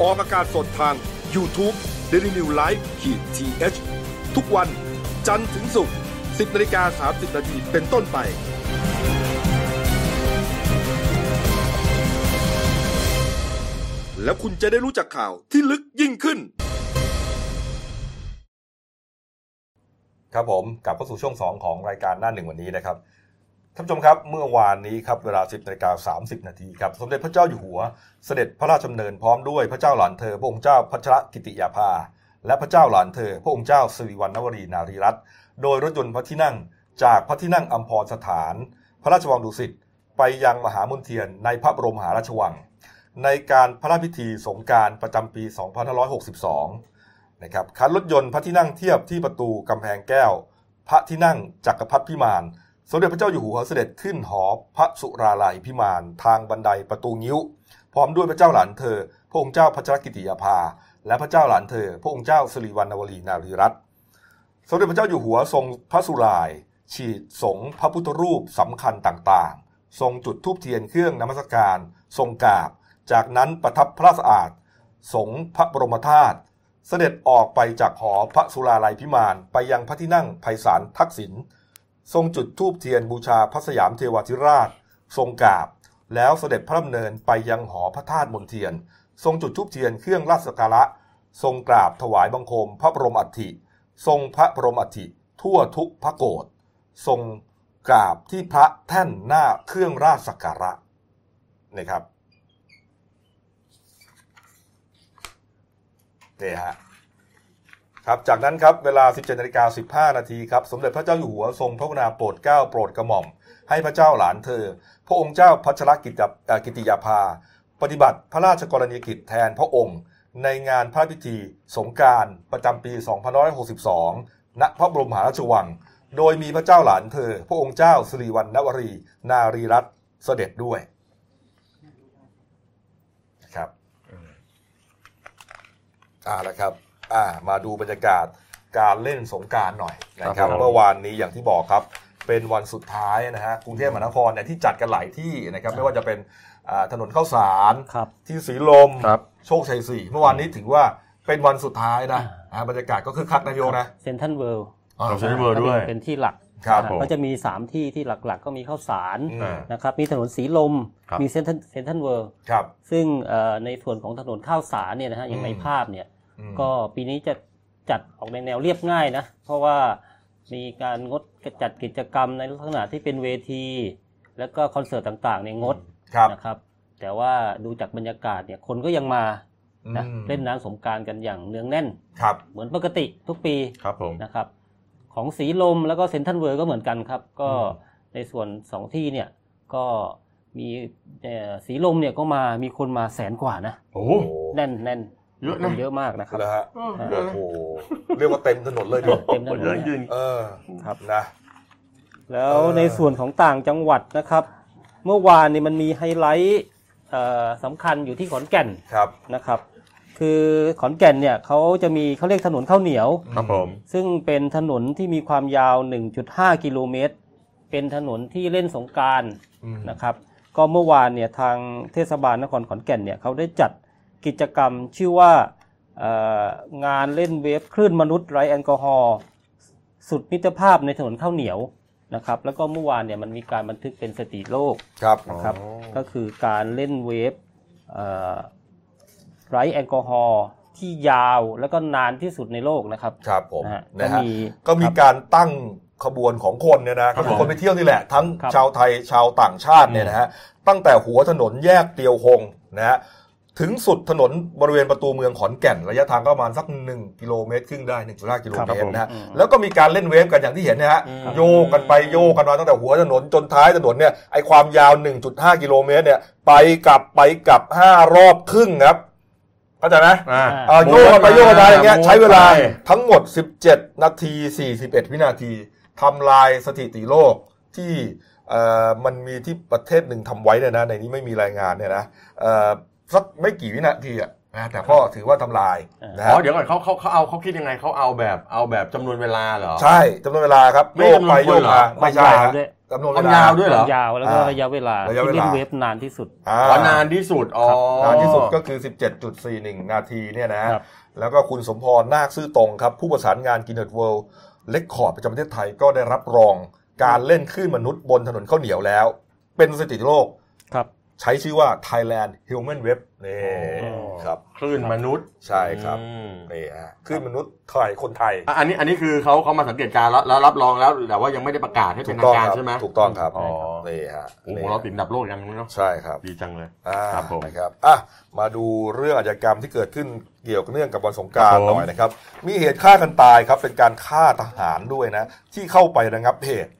ออกอากาศสดทาง YouTube เดลินิวไลฟ์ -ที เอช ทุกวันจันทร์ถึงศุกร์ สิบนาฬิกาสามสิบนาทีเป็นต้นไปแล้วคุณจะได้รู้จักข่าวที่ลึกยิ่งขึ้นครับผมกลับเข้าสู่ช่วงสองของรายการหน้าหนึ่งวันนี้นะครับ ท่านผู้ชมครับเมื่อวานนี้ครับเวลา สิบนาฬิกาสามสิบนาทีครับสมเด็จพระเจ้าอยู่หัวเสด็จพระราชดำเนินพร้อมด้วยพระเจ้าหลานเธอพระองค์เจ้าพัชรกิติยาภาและพระเจ้าหลานเธอพระองค์เจ้าสิริวัณณวรีนารีรัตน์โดยรถยนต์พระที่นั่งจากพระที่นั่งอัมพรสถานพระราชวังดุสิตไปยังมหามณฑียนในพระบรมมหาราชวังในการพระราชพิธีสงกรานต์ประจำปีสองพันห้าร้อยหกสิบสองนะครับคันรถยนต์พระที่นั่งเทียบที่ประตูกำแพงแก้วพระที่นั่งจักรพรรดิพิมานสมเด็จพระเจ้าอยู่หัวเสด็จขึ้นหอพระสุราลัยพิมานทางบันไดประตูงิ้วพร้อมด้วยพระเจ้าหลานเธอพระองค์เจ้าพัชรกิติยาภาและพระเจ้าหลานเธอพระองค์เจ้าสิริวัณณวรีนารีรัตน์สมเด็จพระเจ้าอยู่หัวทรงพระสุรายฉีดสงฆ์พระพุทธรูปสำคัญต่างๆทรงจุดธูปเทียนเครื่องนมัสการทรงกราบจากนั้นประทับพระสะอาดสงฆ์พระบรมธาตุเสด็จออกไปจากหอพระสุราลัยพิมานไปยังพระที่นั่งไพศาลทักษิณทรงจุดธูปเทียนบูชาพระสยามเทวาธิราชทรงกราบแล้วเสด็จพระดำเนินไปยังหอพระธาตุมณฑียนทรงจุดธูปเทียนเครื่องราชสักการะทรงกราบถวายบังคมพระบรมอัฐิทรงพระบรมอัฐิทั่วทุกพระโกศทรงกราบที่พระแท่นหน้าเครื่องราชสักการะนะครับนี่ฮะครับจากนั้นครับเวลา สิบเจ็ดนาฬิกาสิบห้านาทีครับสมเด็จพระเจ้าอยู่หัวทรงพระกรุณาโปรดเกล้าโปรดกระหม่อมให้พระเจ้าหลานเธอพระองค์เจ้าพัชรกิติยาภาปฏิบัติพระราชกรณียกิจแทนพระองค์ในงานพระพิธีสงกรานต์ประจำปีสองพันห้าร้อยหกสิบสองณพระบรมมหาราชวังโดยมีพระเจ้าหลานเธอพระองค์เจ้าสิริวัณณวรีนารีรัตน์เสด็จด้วยครับอ่าละครับอ่ามาดูบรรยากาศการเล่นสงกรานต์หน่อยนะครับเมื่อวานนี้อย่างที่บอกครับเป็นวันสุดท้ายนะฮะกรุงเทพมหานครเนี่ยที่จัดกันหลายที่นะครับไม่ว่าจะเป็นถนนข้าวสารที่สีลมโชคชัยสี่เมื่อวานนี้ถือว่าเป็นวันสุดท้ายนะบรรยากาศก็คึกคักนะพี่โอนะเซ็นทรัลเวิลด์เราใช้เวิลด์ด้วยเป็นที่หลักก็จะมีสามที่ที่หลักๆก็มีข้าวสารนะครับมีถนนสีลมมีเซ็นทรัลเซ็นทรัลเวิลด์ซึ่งในส่วนของถนนข้าวสารเนี่ยนะฮะอย่างในภาพเนี่ยก็ปีนี้จะจัดออกในแนวเรียบง่ายนะเพราะว่ามีการงดจัดกิจกรรมในลักษณะที่เป็นเวทีแล้วก็คอนเสิร์ตต่างๆเนี่ยงดนะครับแต่ว่าดูจากบรรยากาศเนี่ยคนก็ยังมานะเล่นน้ำสงกรานต์กันอย่างเนืองแน่นเหมือนปกติทุกปีนะครับของสีลมแล้วก็เซ็นทรัลเวิลด์ก็เหมือนกันครับก็ในส่วนสองที่เนี่ยก็มีสีลมเนี่ยก็มามีคนมาแสนกว่านะโอ้แน่นแน่นเยอะนะเยอะมากนะครับนะฮะโอ้โหเรียกว่าเต็มถนนเลยดิเต็มถนนเลยจริงเออครับนะแล้วในส่วนของต่างจังหวัดนะครับเมื่อวานนี่มันมีไฮไลท์สำคัญอยู่ที่ขอนแก่นครับนะครับคือขอนแก่นเนี่ยเขาจะมีเขาเรียกถนนข้าวเหนียวครับผมซึ่งเป็นถนนที่มีความยาว หนึ่งจุดห้ากิโลเมตรเป็นถนนที่เล่นสงกรานต์นะครับก็เมื่อวานเนี่ยทางเทศบาลนครขอนแก่นเนี่ยเขาได้จัดกิจกรรมชื่อว่างานเล่นเวฟคลื่นมนุษย์ไร้แอลกอฮอล์สุดมิตรภาพในถนนข้าวเหนียวนะครับแล้วก็เมื่อวานเนี่ยมันมีการบันทึกเป็นสถิติโลกนะครับก็คือการเล่นเวฟไร้แอลกอฮอล์ที่ยาวแล้วก็นานที่สุดในโลกนะครับครับผมนะฮะก็มีการตั้งขบวนของคนเนี่ยนะก็คือคนไปเที่ยวนี่แหละทั้งชาวไทยชาวต่างชาติเนี่ยนะฮะตั้งแต่หัวถนนแยกเตียวหงนะฮะถึงสุดถนนบริเวณประตูเมืองขอนแก่นระยะทางก็ประมาณสักหนึ่งกิโลเมตรครึ่งได้ หนึ่งจุดห้ากิโลเมตรนะแล้วก็มีการเล่นเวฟกันอย่างที่เห็นนะฮะโยกกันไปโยกกันมาตั้งแต่หัวถนนจนท้ายถนนเนี่ยไอความยาว หนึ่งจุดห้ากิโลเมตรเนี่ยไปกลับไปกลับห้ารอบครึ่งครับเข้าใจมั้ยเอ่อโยกกันไปโยกกันมาอย่างเงี้ยใช้เวลาทั้งหมดสิบเจ็ดนาทีสี่สิบเอ็ดวินาทีทำลายสถิติโลกที่เอ่อมันมีที่ประเทศหนึ่งทำไว้เนี่ยนะในนี้ไม่มีรายงานเนี่ยนะเอ่อสักไม่กี่วินาทีอ่ะนะแต่ก็ถือว่าทำลายนะฮะอ๋อเดี๋ยวก่อนเขาเขาเขาเอาเขาคิดยังไงเขาเอาแบบเอาแบบจำนวนเวลาเหรอใช่จำนวนเวลาครับโยกไปโยกมาไม่ใช่จำนวนเวลายาวด้วยเหรอยาวแล้วก็ระยะเวลาที่เล่นเวฟนานที่สุดวันนานที่สุดอ๋อนานที่สุดก็คือ สิบเจ็ดจุดสี่หนึ่งนาทีเนี่ยนะแล้วก็คุณสมพรนาคซื่อตรงครับผู้ประสานงาน Guinness World Record ประจำประเทศไทยก็ได้รับรองการเล่นคลื่นมนุษย์บนถนนข้าวเหนียวแล้วเป็นสถิติโลก ใช้ชื่อว่า Thailand Human Web นี่ครับคลื่นมนุษย์ใช่ครับนี่ฮะคลื่นมนุษย์ไทยคนไทยอันนี้อันนี้คือเขาเขามาสังเกตการแล้วรับรองแล้วแต่ว่ายังไม่ได้ประกาศให้เป็นทางการใช่ไหมถูกต้องครับนี่ฮะของเราติดอันดับโลกยังเนาะใช่ครับดีจังเลยครับผมนะครับอ่ะมาดูเรื่องอาชญากรรมที่เกิดขึ้นเกี่ยวกับเรื่องกับวันสงกรานต์หน่อยนะครับมีเหตุฆ่ากันตายครับเป็นการฆ่าทหารด้วยนะที่เข้าไประงับเหตุ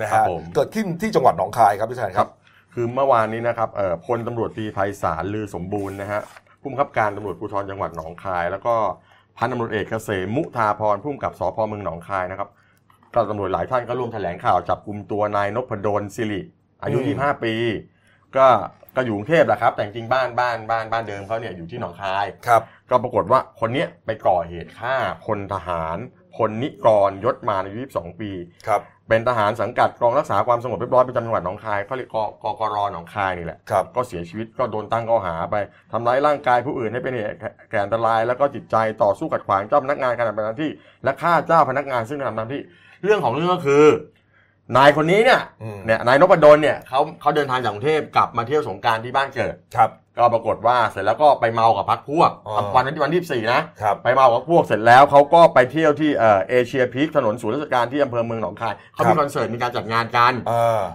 นะฮะเกิดขึ้นที่จังหวัดหนองคายครับพี่ชายครับคือเมื่อวานนี้นะครับพลตำรวจตรีไพศาลลือสมบูรณ์นะฮะผู้บังคับการตำรวจภูธรจังหวัดหนองคายแล้วก็พันตำรวจเอกเกษมมุทาพรผู้กำกับสภ.เมืองหนองคายนะครับก็ตำรวจหลายท่านก็ร่วมแถลงข่าวจับกุมตัวนายนพดลสิริอายุยี่สิบห้าปีก็ก็อยู่กรุงเทพแหละครับแต่จริงบ้านบ้านบ้านบ้านเดิมเขาเนี่ยอยู่ที่หนองคายครับก็ปรากฏว่าคนนี้ไปก่อเหตุฆ่าพลทหารพลนิกรยศมาอายุยี่สิบสองปีครับเป็นทหารสังกัดกองรักษาความสงบเรียบร้อยประจำจังหวัดหนองคายเขาเรียกกกร.หนองคายนี่แหละก็เสียชีวิตก็โดนตั้งข้อหาไปทำร้ายร่างกายผู้อื่นให้เป็นเหตุแก่อันตรายแล้วก็จิตใจต่อสู้ขัดขวางเจ้าพนักงานขณะปฏิบัติหน้าที่และฆ่าเจ้าพนักงานซึ่งกระทำหน้าที่เรื่องของเรื่องก็คือนายคนนี้เนี่ยเนี่ยนายนพดลเนี่ยเขาเขาเดินทางจากกรุงเทพกลับมาเที่ยวสงกรานต์ที่บ้านเกิดครับก็ปรากฏว่าเสร็จแล้วก็ไปเมากับพรรคพวกวันนั้นที่วันที่สี่นะไปเมากับพวกเสร็จแล้วเขาก็ไปเที่ยวที่เอ่อเอเชียพีคถนนศูนย์ราชการที่อำเภอเมืองหนองคายเขามีคอนเสิร์ตมีการจัดงานกัน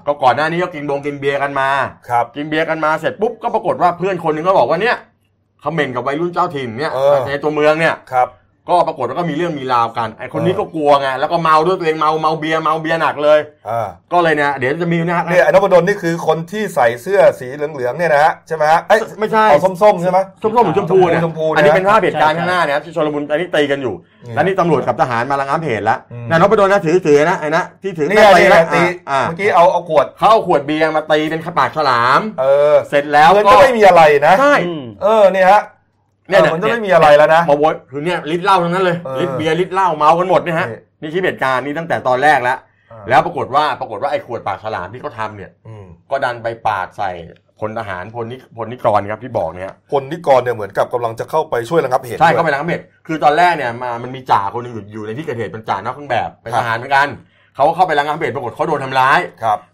ก็ก่อนหน้านี้ก็กินบงกินเบียร์กันมากินเบียร์กันมาเสร็จปุ๊บก็ปรากฏว่าเพื่อนคนนึงก็บอกว่าเนี่ยเขม่นกับวัยรุ่นเจ้าถิ่นเนี่ยในตัวเมืองเนี่ยก็ปรากฏว่าก็มีเรื่องมีราวกันไอ้คนนี้ก็กลัวไงแล้วก็เมาด้วยตัวเองเมาเมาเบียร์เมาเบียร์หนักเลยก็เลยเนี่ยเดี๋ยวจะมีนะเนี่ยไอ้นพดลนี่คือคนที่ใส่เสื้อสีเหลืองๆเนี่ยนะฮะใช่ไหมฮะไอ้ไม่ใช่เอาส้มๆใช่ไหมส้มๆหรือชมพูเนี่ยอันนี้เป็นภาพเหตุการณ์ข้างหน้าเนี่ยที่ชลบุรีอันนี้ตีกันอยู่แล้วนี่ตำรวจกับทหารมาระงับเหตุแล้วนายนพดลนะถือถือนะไอ้นะที่ถือเนี่ยตีนะตีเมื่อกี้เอาเอาขวดเขาเอาขวดเบียร์มาตีเป็นขปากฉลามเออเสร็จแล้วก็ไม่มีอะไรนะใช่เออเนี่ยฮะเนี่ยมันจะไม่มีอะไรแล้วนะมาบอยคือเนี่ยลิตรเหล้าทั้งนั้นเลยลิตรเบียร์ลิตรเหล้าเมากันหมดเนี่ยฮะนี่คลิปเหตุการณ์นี่ตั้งแต่ตอนแรกแล้วแล้วปรากฏว่าปรากฏว่าไอ้ขวดปากฉลามที่เขาทำเนี่ยก็ดันไปปาดใส่พลทหารพลนิพลนิกรครับที่บอกเนี่ยพลนิกรเนี่ยเหมือนกับกำลังจะเข้าไปช่วยระงับเหตุใช่เข้าไประงับเหตุคือตอนแรกเนี่ยมามันมีจ่าคนนึงอยู่ในที่เกิดเหตุเป็นจ่านอกเครื่องแบบเป็นทหารเหมือนกันเขาเข้าไประงับเหตุปรากฏเขาโดนทำร้าย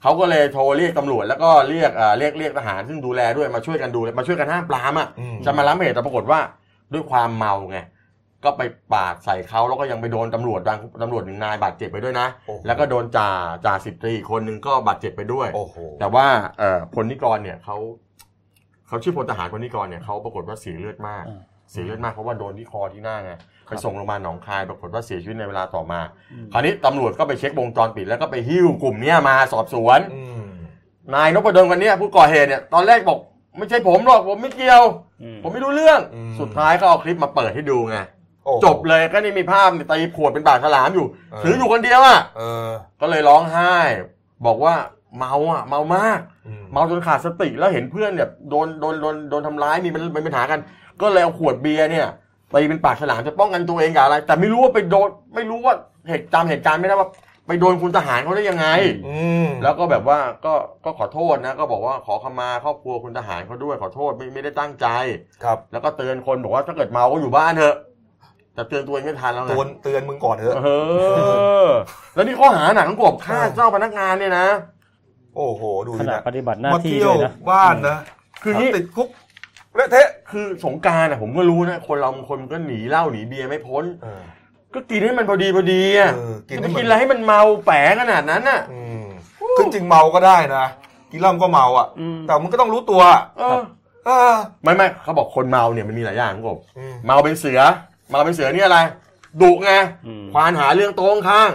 เขาก็เลยโทรเรียกตำรวจแล้วก็เรียกเอ่อเรียกเรียกทหารซึ่งดูแลด้วยมาช่วยกันดูมาช่วยกันห้ามปรามอ่ะจะมาล้ำเหตุแต่ปรากฏว่าด้วยความเมาไงก็ไปปาดใส่เขาแล้วก็ยังไปโดนตำรวจบางตำรวจหนึ่งนายบาดเจ็บไปด้วยนะแล้วก็โดนจ่าจ่าสิบตรีคนหนึ่งก็บาดเจ็บไปด้วยแต่ว่าเอ่อพลนิกรเนี่ยเขาเขาชื่อพลทหารพลนิกรเนี่ยเขาปรากฏว่าเสียเลือดมากเสียเลือดมากเพราะว่าโดนที่คอที่หน้าไงไปส่งโรงพยาบาลหนองคายปรากฏว่าเสียชีวิตในเวลาต่อมาคราวนี้ตำรวจก็ไปเช็ควงจรปิดแล้วก็ไปหิ้วกลุ่มนี้มาสอบสวนนายนพดลคนนี้ผู้ก่อเหตุเนี่ยตอนแรกบอกไม่ใช่ผมหรอกผมไม่เกี่ยวผมไม่รู้เรื่องสุดท้ายก็เอาคลิปมาเปิดให้ดูไงจบเลยก็นี่มีภาพตีขวดเป็นปากฉลามอยู่ถืออยู่คนเดียวอ่ะก็เลยร้องไห้บอกว่าเมาอ่ะเมามากเมาจนขาดสติแล้วเห็นเพื่อนเนี่ยโดนโดนโดนโดนทำร้ายมีเป็นปัญหากันก็เลยเอาขวดเบียร์เนี่ยไปเป็นปากฉลามจะป้องกันตัวเองกับอะไรแต่ไม่รู้ว่าไปโดนไม่รู้ว่าเหตุจำเหตุการณ์ไม่ได้ว่าไปโดนคุณทหารเขาได้ยังไงแล้วก็แบบว่าก็ก็ขอโทษนะก็บอกว่าขอขมาครอบครัวคุณทหารเขาด้วยขอโทษไม่ไม่ได้ตั้งใจครับแล้วก็เตือนคนบอกว่าถ้าเกิดเมาก็อยู่บ้านเถอะแต่เตือนตัวเองไม่ทันแล้วไงเตือนมึงก่อนเถอะเออแล้วนี่ข้อหาหนักทั้งกบฆ่าเจ้าพนักงานเนี่ยนะโอ้โหดูขณะปฏิบัติหน้าที่เลยนะบ้านนะคือติดคุกและเทะคือสงกรานต์อ่ะผมก็รู้นะคนเราคนก็หนีเหล้าหนีเบียร์ไม่พ้นก็กินให้มันพอดีพอดีอ่ะกินอะไรให้มันเมาแปะขนาดนั้นอ่ะคือจริงเมาก็ได้นะกินเหล้าก็เมาอ่ะแต่มันก็ต้องรู้ตัวไม่ไม่เขาบอกคนเมาเนี่ยมันมีหลายอย่างครับผมเมาเป็นเสือเมาเป็นเสือนี่อะไรดุไงควานหาเรื่องโต้งข้าง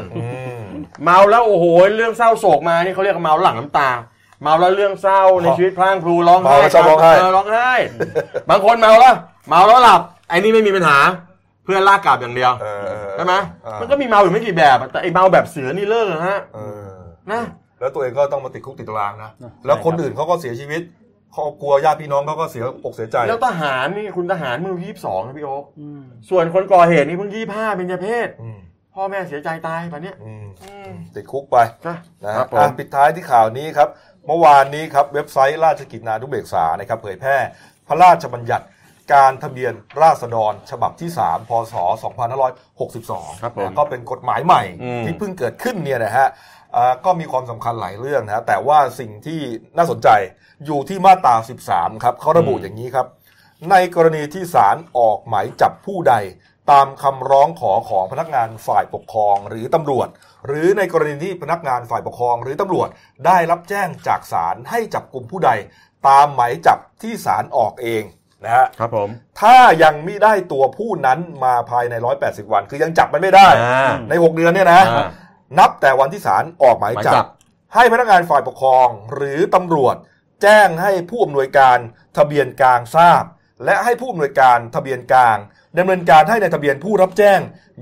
เมาแล้วโอ้โหเรื่องเศร้าโศกมานี่เขาเรียกเมาหลังน้ำตาเมาแล้วเรื่องเศร้าในชีวิตพลางพลูร้องไห้ร้องไห้บางคนเมาแล้วเมาแล้วหลับไอ้นี่ไม่มีปัญหาเพื่อนลากกลับอย่างเดียวใช่ไหมมันก็มีเมาอยู่ไม่กี่แบบแต่ไอ้เมาแบบเสือนี่เลิกฮะนะแล้วตัวเองก็ต้องมาติดคุกติดตารางนะแล้วคนอื่นเขาก็เสียชีวิตครอบครัวญาติพี่น้องเขาก็เสียอกเสียใจแล้วทหารนี่คุณทหารมือยี่สิบสองนะพี่โอ๊คส่วนคนก่อเหตุนี่เพิ่งยี่สิบห้าเป็นเจ้าเพศพ่อแม่เสียใจตายแบบนี้ติดคุกไปนะครับปิดท้ายที่ข่าวนี้ครับเมื่อวานนี้ครับเว็บไซต์ราชกิจจานุเบกษานะครับเผยแพร่พระราชบัญญัติการทะเบียนราษฎรฉบับที่สามพ.ศ. สองพันห้าร้อยหกสิบสองก็เป็นกฎหมายใหม่ที่เพิ่งเกิดขึ้นเนี่ยนะฮะ ก็มีความสำคัญหลายเรื่องนะแต่ว่าสิ่งที่น่าสนใจอยู่ที่มาตราสิบสามครับเขาระบุอย่างนี้ครับในกรณีที่ศาลออกหมายจับผู้ใดตามคำร้องขอของพนักงานฝ่ายปกครองหรือตำรวจหรือในกรณีที่พนักงานฝ่ายปกครองหรือตำรวจได้รับแจ้งจากศาลให้จับกุมผู้ใดตามหมายจับที่ศาลออกเองนะฮะครับผมถ้ายังไม่ได้ตัวผู้นั้นมาภายในหนึ่งร้อยแปดสิบวันคือยังจับมันไม่ได้ในหกเดือนเนี่ยนะนับแต่วันที่ศาลออกหมายจับให้พนักงานฝ่ายปกครองหรือตำรวจแจ้งให้ผู้อำนวยการทะเบียนกลางทราบและให้ผู้อำนวยการทะเบียนกลางดำเนินการให้ในทะเบียนผู้รับแจ้ง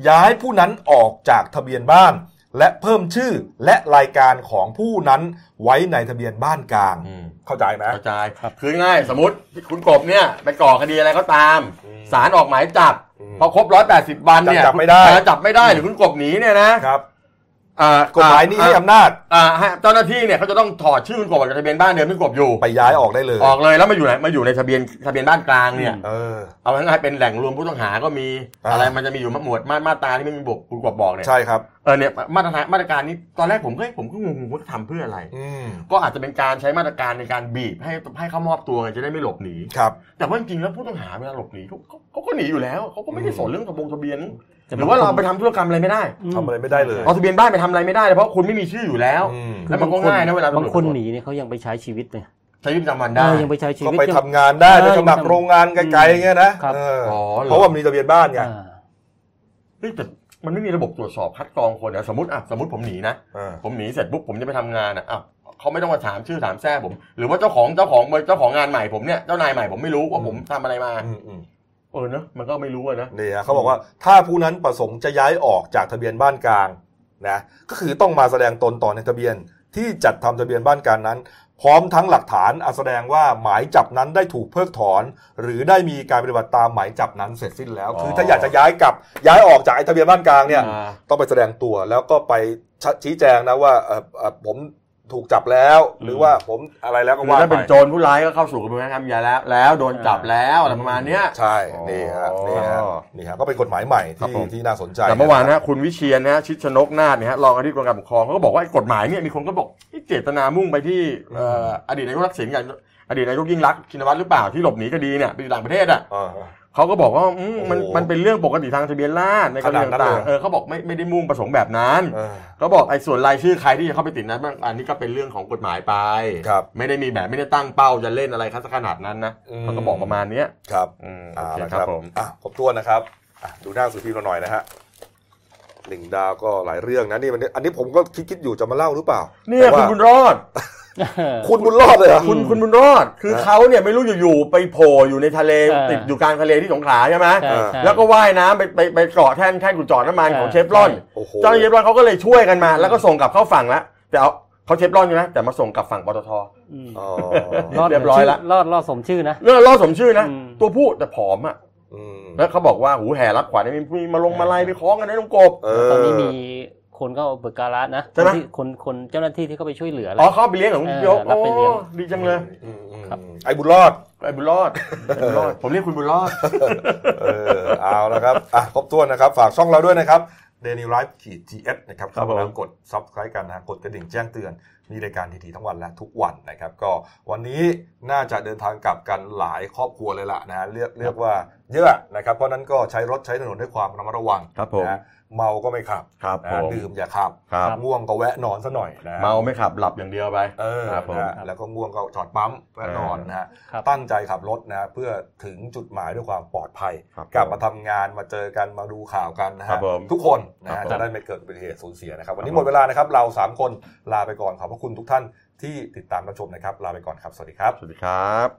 ย้ายผู้นั้นออกจากทะเบียนบ้านและเพิ่มชื่อและรายการของผู้นั้นไว้ในทะเบียนบ้านกลางเข้าใจไหมเข้าใจครับคือง่ายสมมติคุณกบเนี่ยไปก่อคดีอะไรก็ตามศาลออกหมายจับพอครบหนึ่งร้อยแปดสิบวันเนี่ยจับไม่ได้จับไม่ได้หรือคุณกบหนีเนี่ยนะครับกฎหมายนี้ให้อำนาจเจ้าหน้าที่เนี่ยเขาจะต้องถอดชื่อคุณกบออกจากทะเบียนบ้านเดิมที่กบอยู่ไปย้ายออกได้เลยออกเลยแล้วมาอยู่ไหนมาอยู่ในทะเบียนทะเบียนบ้านกลางเนี่ยเอาไว้ให้เป็นแหล่งรวมผู้ต้องหาก็มีอะไรมันจะมีอยู่หมวดมาตราที่ไม่มีบวกคุณกบบอกเนี่ยใช่ครับเออเนี่ยมาตรฐานมาตรการนี้ตอนแรกผมก็ผมก็งงว่าทำเพื่ออะไรก็อาจจะเป็นการใช้มาตรการในการบีบให้ให้เขามอบตัวจะได้ไม่หลบหนีครับแต่ว่าจริงๆแล้วผู้ต้องหาเวลาหลบหนีเขาก็หนีอยู่แล้วเขาก็ไม่ได้สนเรื่องทะเบียนหรือว่าเราไปทำธุรกรรมอะไรไม่ได้ทำอะไรไม่ได้เลยเอาทะเบียนบ้านไปทำอะไรไม่ได้เพราะคุณไม่มีชื่ออยู่แล้วแล้วมันก็ง่ายนะเวลาบางคนหนีเนี่ยเขายังไปใช้ชีวิตเลยใช้ชีวิตประจำวันได้ยังไปใช้ชีวิตก็ไปทำงานได้ไปสมัครโรงงานไกลๆอย่างเงี้ยนะเพราะว่ามีทะเบียนบ้านไงนี่แต่มันไม่มีระบบตรวจสอบคัดกรองคนนะสมมติอ่ะสมมติผมหนีนะผมหนีเสร็จปุ๊บผมจะไปทำงานอ่ะเขาไม่ต้องมาถามชื่อถามแท้ผมหรือว่าเจ้าของเจ้าของเจ้าของงานใหม่ผมเนี่ยเจ้านายใหม่ผมไม่รู้ว่าผมทำอะไรมาเออเนอะมันก็ไม่รู้นะเนี่ยเขาบอกว่าถ้าผู้นั้นประสงค์จะย้ายออกจากทะเบียนบ้านกลางนะก็คือต้องมาแสดงตนต่อในทะเบียนที่จัดทำทะเบียนบ้านกลางนั้นพร้อมทั้งหลักฐานแสดงว่าหมายจับนั้นได้ถูกเพิกถอนหรือได้มีการปฏิบัติตามหมายจับนั้นเสร็จสิ้นแล้วคือถ้าอยากจะย้ายกลับย้ายออกจากทะเบียนบ้านกลางเนี่ยต้องไปแสดงตัวแล้วก็ไปชี้แจงนะว่าผมถูกจับแล้วหรือว่าผมอะไรแล้วก็ว่าไปถ้าเป็นโจรผู้ร้ายก็เข้าสู่กระบวนการทำยาแล้วแล้วโดนจับแล้วอะไรประมาณเนี้ยใช่นี่ฮะนี่ฮะนี่ฮะก็เป็นกฎหมายใหม่ที่ที่น่าสนใจแต่เมื่อวานนะคุณวิเชียรนะชิดชนกนาฏเนี่ยฮะรองอธิบดีกรมการปกครองเขาก็บอกว่ากฎหมายเนี่ยมีคนก็บอกเจตนามุ่งไปที่อดีตนายกทักษิณกับอดีตนายกยิ่งลักษณ์ชินวัตรหรือเปล่าที่หลบหนีคดีเนี่ยไปต่างประเทศอ่ะเขาก็บอกว่ามันมันเป็นเรื่องปกติทางทะเบียนราษฎร์ในกรณีต่างๆเออเขาบอกไม่ไม่ได้มุ่งประสงค์แบบนั้นเขาบอกไอ้ส่วนรายชื่อใครที่จะเข้าไปติดนั้นอันนี้ก็เป็นเรื่องของกฎหมายไปไม่ได้มีแบบไม่ได้ตั้งเป้าจะเล่นอะไรขั้นขนาดนั้นนะมันก็บอกประมาณนี้ครับอ่าครับผมอ่ะครบถ้วนนะครับดูหน้าสื่อพิมพ์เราหน่อยนะฮะหนึ่งดาวก็หลายเรื่องนะนี่อันนี้ผมก็คิดคิดอยู่จะมาเล่าหรือเปล่าเนี่ยคุณบุญรอดคุณบุญรอดเลยเหรอคุณคุณบุญรอดคือเขาเนี่ยไม่รู้อยู่ๆไปโผล่อยู่ในทะเลติดอยู่กลางทะเลที่สงขลาใช่ไหมแล้วก็ว่ายน้ำไปไปไปเกาะแท่นแท่นขุดเจาะน้ำมันของเชฟรอนเจ้าเชฟรอนเขาก็เลยช่วยกันมาแล้วก็ส่งกลับเข้าฝั่งแล้วแต่เอาเขาเชฟรอนอยู่นะแต่มาส่งกลับฝั่งปตท.รอดเรียบร้อยแล้วรอดรอดสมชื่อนะเรื่องรอดสมชื่อนะตัวผู้แต่ผอมอ่ะแล้วเขาบอกว่าหูแห่รับขวัญมีมาลงมาไล่ไปคล้องกันในลงกบตอนนี้มีคนก็เอาเบิกการะนะคนคนเจ้าหน้าที่ที่เขาไปช่วยเหลืออ๋อเขาไปเลี้ยงของยกโอ้ดีจังเลยไอ้บุญรอดไอ้บุญรอดผมเรียกคุณบุญรอดเออเอาแล้วครับอ่ะครบถ้วนนะครับฝากช่องเราด้วยนะครับ Daily Life จี เอส นะครับเข้ามาแล้วกด Subscribe กันนะกดกระดิ่งแจ้งเตือนมีรายการทีๆทั้งวันและทุกวันนะครับก็วันนี้น่าจะเดินทางกลับกันหลายครอบครัวเลยล่ะนะเรียกเรียกว่าเยอะนะครับเพราะนั้นก็ใช้รถใช้ถนนด้วยความระมัดระวังนะเมาก็ไม่ขับดื่มอย่าขับง่วงก็แวะนอนซะหน่อยนะเมาไม่ขับหลับอย่างเดียวไปแล้วก็ง่วงก็จอดปั๊มแวะนอนนะฮะตั้งใจขับรถนะเพื่อถึงจุดหมายด้วยความปลอดภัยกลับมาทำงานมาเจอกันมาดูข่าวกันนะฮะทุกคนนะจะได้ไม่เกิดอุบัติเหตุสูญเสียนะครับวันนี้หมดเวลานะครับเราสามคนลาไปก่อนขอบพระคุณทุกท่านที่ติดตามรับชมนะครับลาไปก่อนครับสวัสดีครับสวัสดีครับ